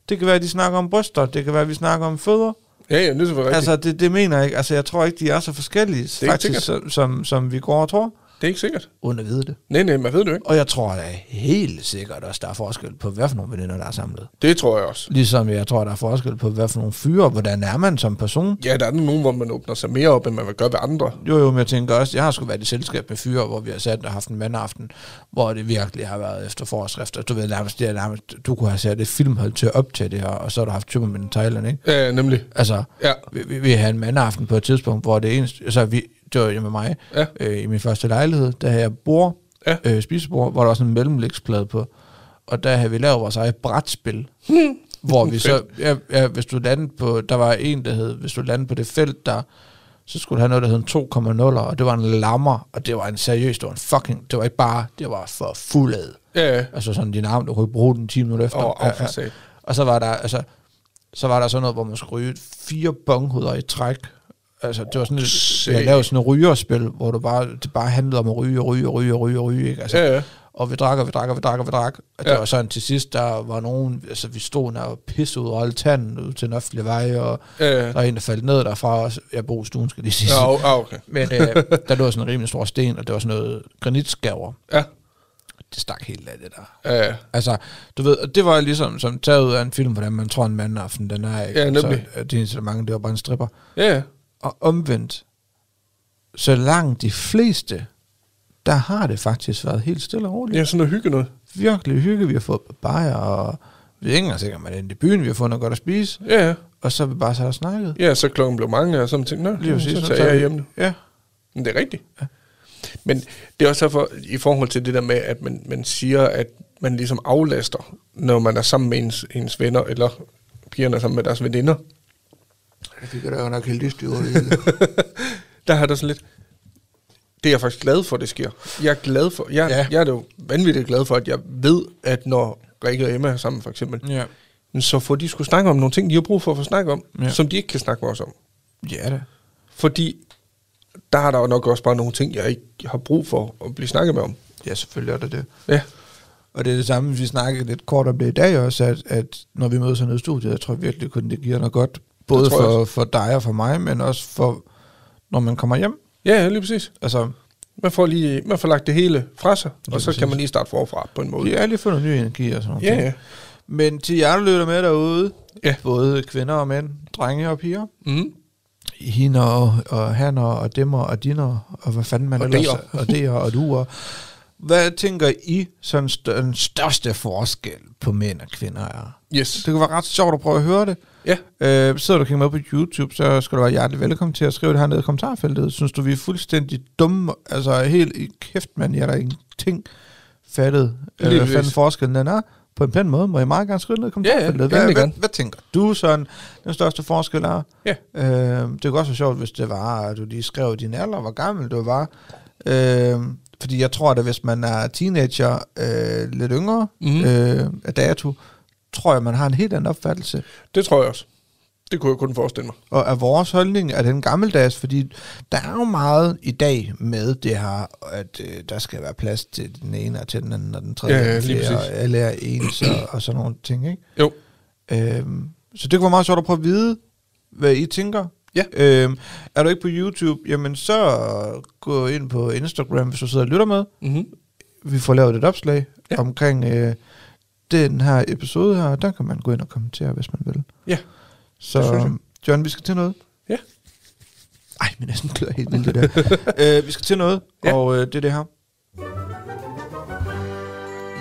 Det kan være, at de snakker om bryster, det kan være, at vi snakker om fødder. Ja, ja, det er selvfølgelig rigtigt. Altså, det, det mener jeg ikke. Altså, jeg tror ikke, de er så forskellige, faktisk, som, som, som vi går og tror. Det er ikke sikkert. Uden at vide det. Nej, nej, man ved det ikke. Og jeg tror da helt sikkert også, der er forskel på, hvad for nogle veninder, der er samlet. Det tror jeg også. Ligesom jeg tror, der er forskel på, hvad for nogle fyre, hvordan er man som person. Ja, der er nogen, hvor man åbner sig mere op, end man vil gøre ved andre. Jo, jo, men jeg tænker også, jeg har sgu været i selskab med fyre, hvor vi har sat og haft en mandaften, hvor det virkelig har været efter forskrifter. Du ved nærmest, det er nærmest, du kunne have sat et filmhold til op til det her, og så har du haft typer med den Thailand, ikke? Ja, nemlig. Altså, ja. Vi, vi, vi havde en mandaften på et tidspunkt, hvor det eneste, altså vi... Det var med mig, ja. øh, i min første lejlighed, der havde jeg bord, ja. øh, spisebord, hvor der var sådan en mellemlægsplade på. Og der havde vi lavet vores eget brætspil, hmm. hvor vi så, ja, ja, hvis du landede på, der var en, der hed, hvis du landede på det felt der, så skulle du have noget, der hed en to komma nul, og det var en lammer, og det var en seriøs, det var en fucking, det var ikke bare, det var for fuldet. Ja, ja. Altså sådan din arm, du kunne bruge den ti minutter efter. Oh, oh, ja, ja. Og så var der, altså, så var der sådan noget, hvor man skulle ryge fire bonghuder i træk. Altså, det var sådan et, jeg lavede sådan et rygerspil, hvor det bare, det bare handlede om at ryge, ryge, ryge, ryge, ryge, ikke? Altså, ja, ja. Og vi drak, og vi drak, og vi drak, og vi drak. Og det ja. var sådan til sidst, der var nogen, altså vi stod der og pissede ud og holdt tanden ud til en offentlig vej, og ja, ja. der var en, der faldt ned derfra også. Jeg boede i stuen, skal lige sige. Ja, okay. Men øh, der lå sådan en rimelig stor sten, og det var sådan noget granitskaver. Ja. Det stak helt af det der. Ja, ja. Altså, du ved, og det var ligesom som taget ud af en film, hvordan man tror en mandaften, den er, ikke? Ja, altså, det eneste mange, det var bare en stripper. Ja. Og omvendt, så langt de fleste, der har det faktisk været helt stille og roligt. Ja, sådan noget hygge noget. Virkelig hygge. Vi har fået bajer, og vi er ikke engang sikkert, man er inde i byen. Vi har fået noget godt at spise. Ja. Og så har vi bare sat og snakket. Ja, så klokken blev mange, og sådan ting. Nå, lige præcis, så tager jeg hjem nu. Ja. Men det er rigtigt. Ja. Men det er også for, i forhold til det der med, at man, man siger, at man ligesom aflaster, når man er sammen med ens, ens venner, eller pigerne sammen med deres veninder. Det kan da jo nok heldigst i det. Der har der sådan lidt... Det er jeg faktisk glad for, det sker. Jeg er glad for... Jeg, ja. jeg er jo vanvittigt glad for, at jeg ved, at når Rikke og Emma er sammen, for eksempel, ja. så får de skulle snakke om nogle ting, de har brug for at få snakke om, ja. som de ikke kan snakke med os om. Ja da. Fordi der er der jo nok også bare nogle ting, jeg ikke har brug for at blive snakket med om. Ja, selvfølgelig er der det. Ja. Og det er det samme, hvis vi snakkede lidt kort om det i dag også, at, at når vi mødes hernede i studiet, jeg tror virkelig kun, det giver noget godt, både for, for dig og for mig, men også for, når man kommer hjem. Ja, ja, lige præcis. Altså, man får, lige, man får lagt det hele fra sig, og så præcis. kan man lige starte forfra på en måde. Ja, lige få noget ny energi og sådan noget. Ja, ja. Men til jer, der lytter med derude, ja. både kvinder og mænd, drenge og piger, mm. hinder og, og hanner og demmer og dinner, og hvad fanden man og ellers, der. og der og duer. Hvad tænker I, som st- den største forskel på mænd og kvinder er? Yes. Det kunne være ret sjovt at prøve at høre det. Ja. Øh, sidder du og kigger med på YouTube, så skal du være hjertelig velkommen til at skrive det her nede i kommentarfeltet. Synes du, vi er fuldstændig dumme? Altså helt i kæft, mand, jeg er der ingenting fattet. Øh, hvad fanden forskellen den er? På en pæn måde må jeg meget gerne skrive ned i kommentarfeltet. Ja, ja, hvad, hvad, hvad tænker du sådan, den største forskel er? Ja. Øh, det kunne også være sjovt, hvis det var, at du lige skrev din alder, hvor gammel du var. Øh, Fordi jeg tror, at hvis man er teenager, øh, lidt yngre mm. øh, af dato, tror jeg, man har en helt anden opfattelse. Det tror jeg også. Det kunne jeg kun forestille mig. Og er vores holdning, er den gammeldags? Fordi der er jo meget i dag med det her, at øh, der skal være plads til den ene og til den anden og den tredje. Ja, ja, lige præcis. Og alle er ens og, og sådan nogle ting, ikke? Jo. Øhm, så det kunne være meget sjovt at prøve at vide, hvad I tænker. Ja. Øhm, er du ikke på YouTube, jamen så gå ind på Instagram, hvis du sidder og lytter med. Mm-hmm. Vi får lavet et opslag ja. omkring øh, den her episode her. Der kan man gå ind og kommentere, hvis man vil. Ja. Så John, vi skal til noget. Ja. Ej, men jeg sådan klør helt vildt det der. øh, vi skal til noget, ja. og øh, det er det her.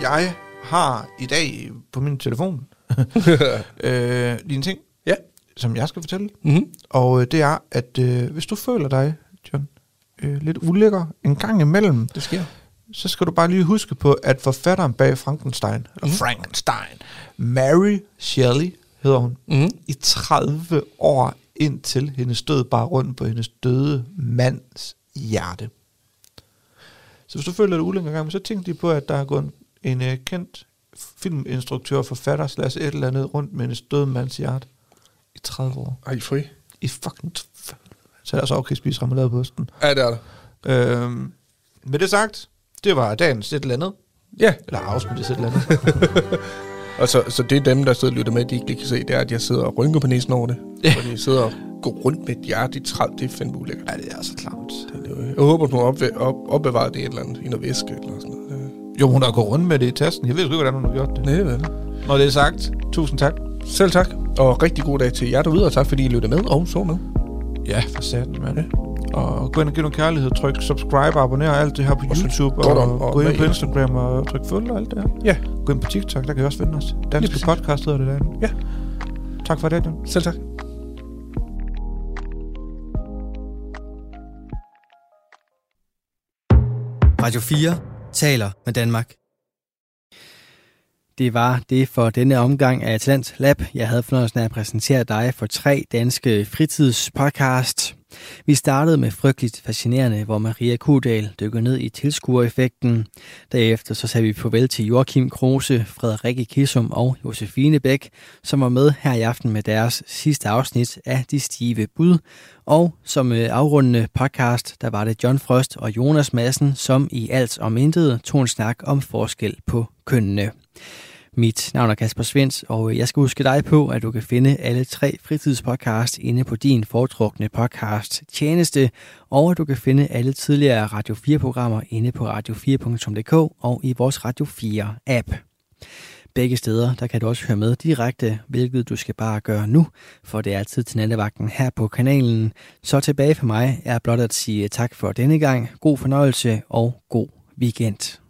Jeg har i dag på min telefon øh, lige en ting. Ja. Som jeg skal fortælle. Mm-hmm. Og øh, det er, at øh, hvis du føler dig, John, øh, lidt ulækker en gang imellem, det sker. Så skal du bare lige huske på, at forfatteren bag Frankenstein, mm-hmm. eller Frankenstein, Mary Shelley hedder hun, mm-hmm. i tredive år indtil hendes død bare rundt på hendes døde mands hjerte. Så hvis du føler dig ulækker en gang, så tænk lige på, at der er gået en, en uh, kendt filminstruktør, forfatter, slags et eller andet rundt med hendes døde mands hjerte. I tredive år. Ej, fri. I fucking... T- så er der så okay spise remoulade på osten. Ja, det er der. Øhm, med det sagt, det var dagens et eller andet. Ja. Yeah. Eller afsnittet et eller andet. Og så, så det er dem, der sidder og lytter med, de ikke lige kan se, det er, at jeg sidder og rynker på næsen over det. Yeah. Og de sidder og går rundt med et hjerte i tredive. Det er fandme ulækkert. Ja, det er så klart. Jeg håber, du har opbevaret det et eller andet i noget væske eller sådan noget. Jo, hun har gået rundt med det i tasken. Jeg ved ikke, hvordan hun har gjort det. Nej, vel. Når det er sagt, tusind tak. Selv tak, og rigtig god dag til jer derude, og tak fordi I lytter med og så med. Ja, for satan, mand. Ja. Og gå ind og give noget kærlighed, tryk subscribe, abonner og alt det her på og YouTube, og, og, og gå ind på Instagram ja. og tryk følge og alt det her. Ja. Gå ind på TikTok, der kan I også finde os. Danske ja, podcast hedder det derinde. Ja. Tak for det, Jan. Selv tak. Radio fire taler med Danmark. Det var det for denne omgang af Talent Lab. Jeg havde fornøjelsen af at præsentere dig for tre danske fritidspodcasts. Vi startede med Frygteligt Fascinerende, hvor Maria Kudal dykker ned i tilskuereffekten. Derefter så sagde vi farvel til Joachim Kruse, Frederikke Kilsum og Josefine Bæk, som var med her i aften med deres sidste afsnit af De Stive Bud. Og som afrundende podcast, der var det John Frost og Jonas Madsen, som i Alt om Intet tog en snak om forskel på kønnene. Mit navn er Kasper Svendt, og jeg skal huske dig på, at du kan finde alle tre fritidspodcasts inde på din foretrukne podcast tjeneste, og at du kan finde alle tidligere Radio fire-programmer inde på radio fire punktum d k og i vores Radio fire-app. Begge steder, der kan du også høre med direkte, hvilket du skal bare gøre nu, for det er tid til nattevagten her på kanalen. Så tilbage for mig er blot at sige tak for denne gang, god fornøjelse og god weekend.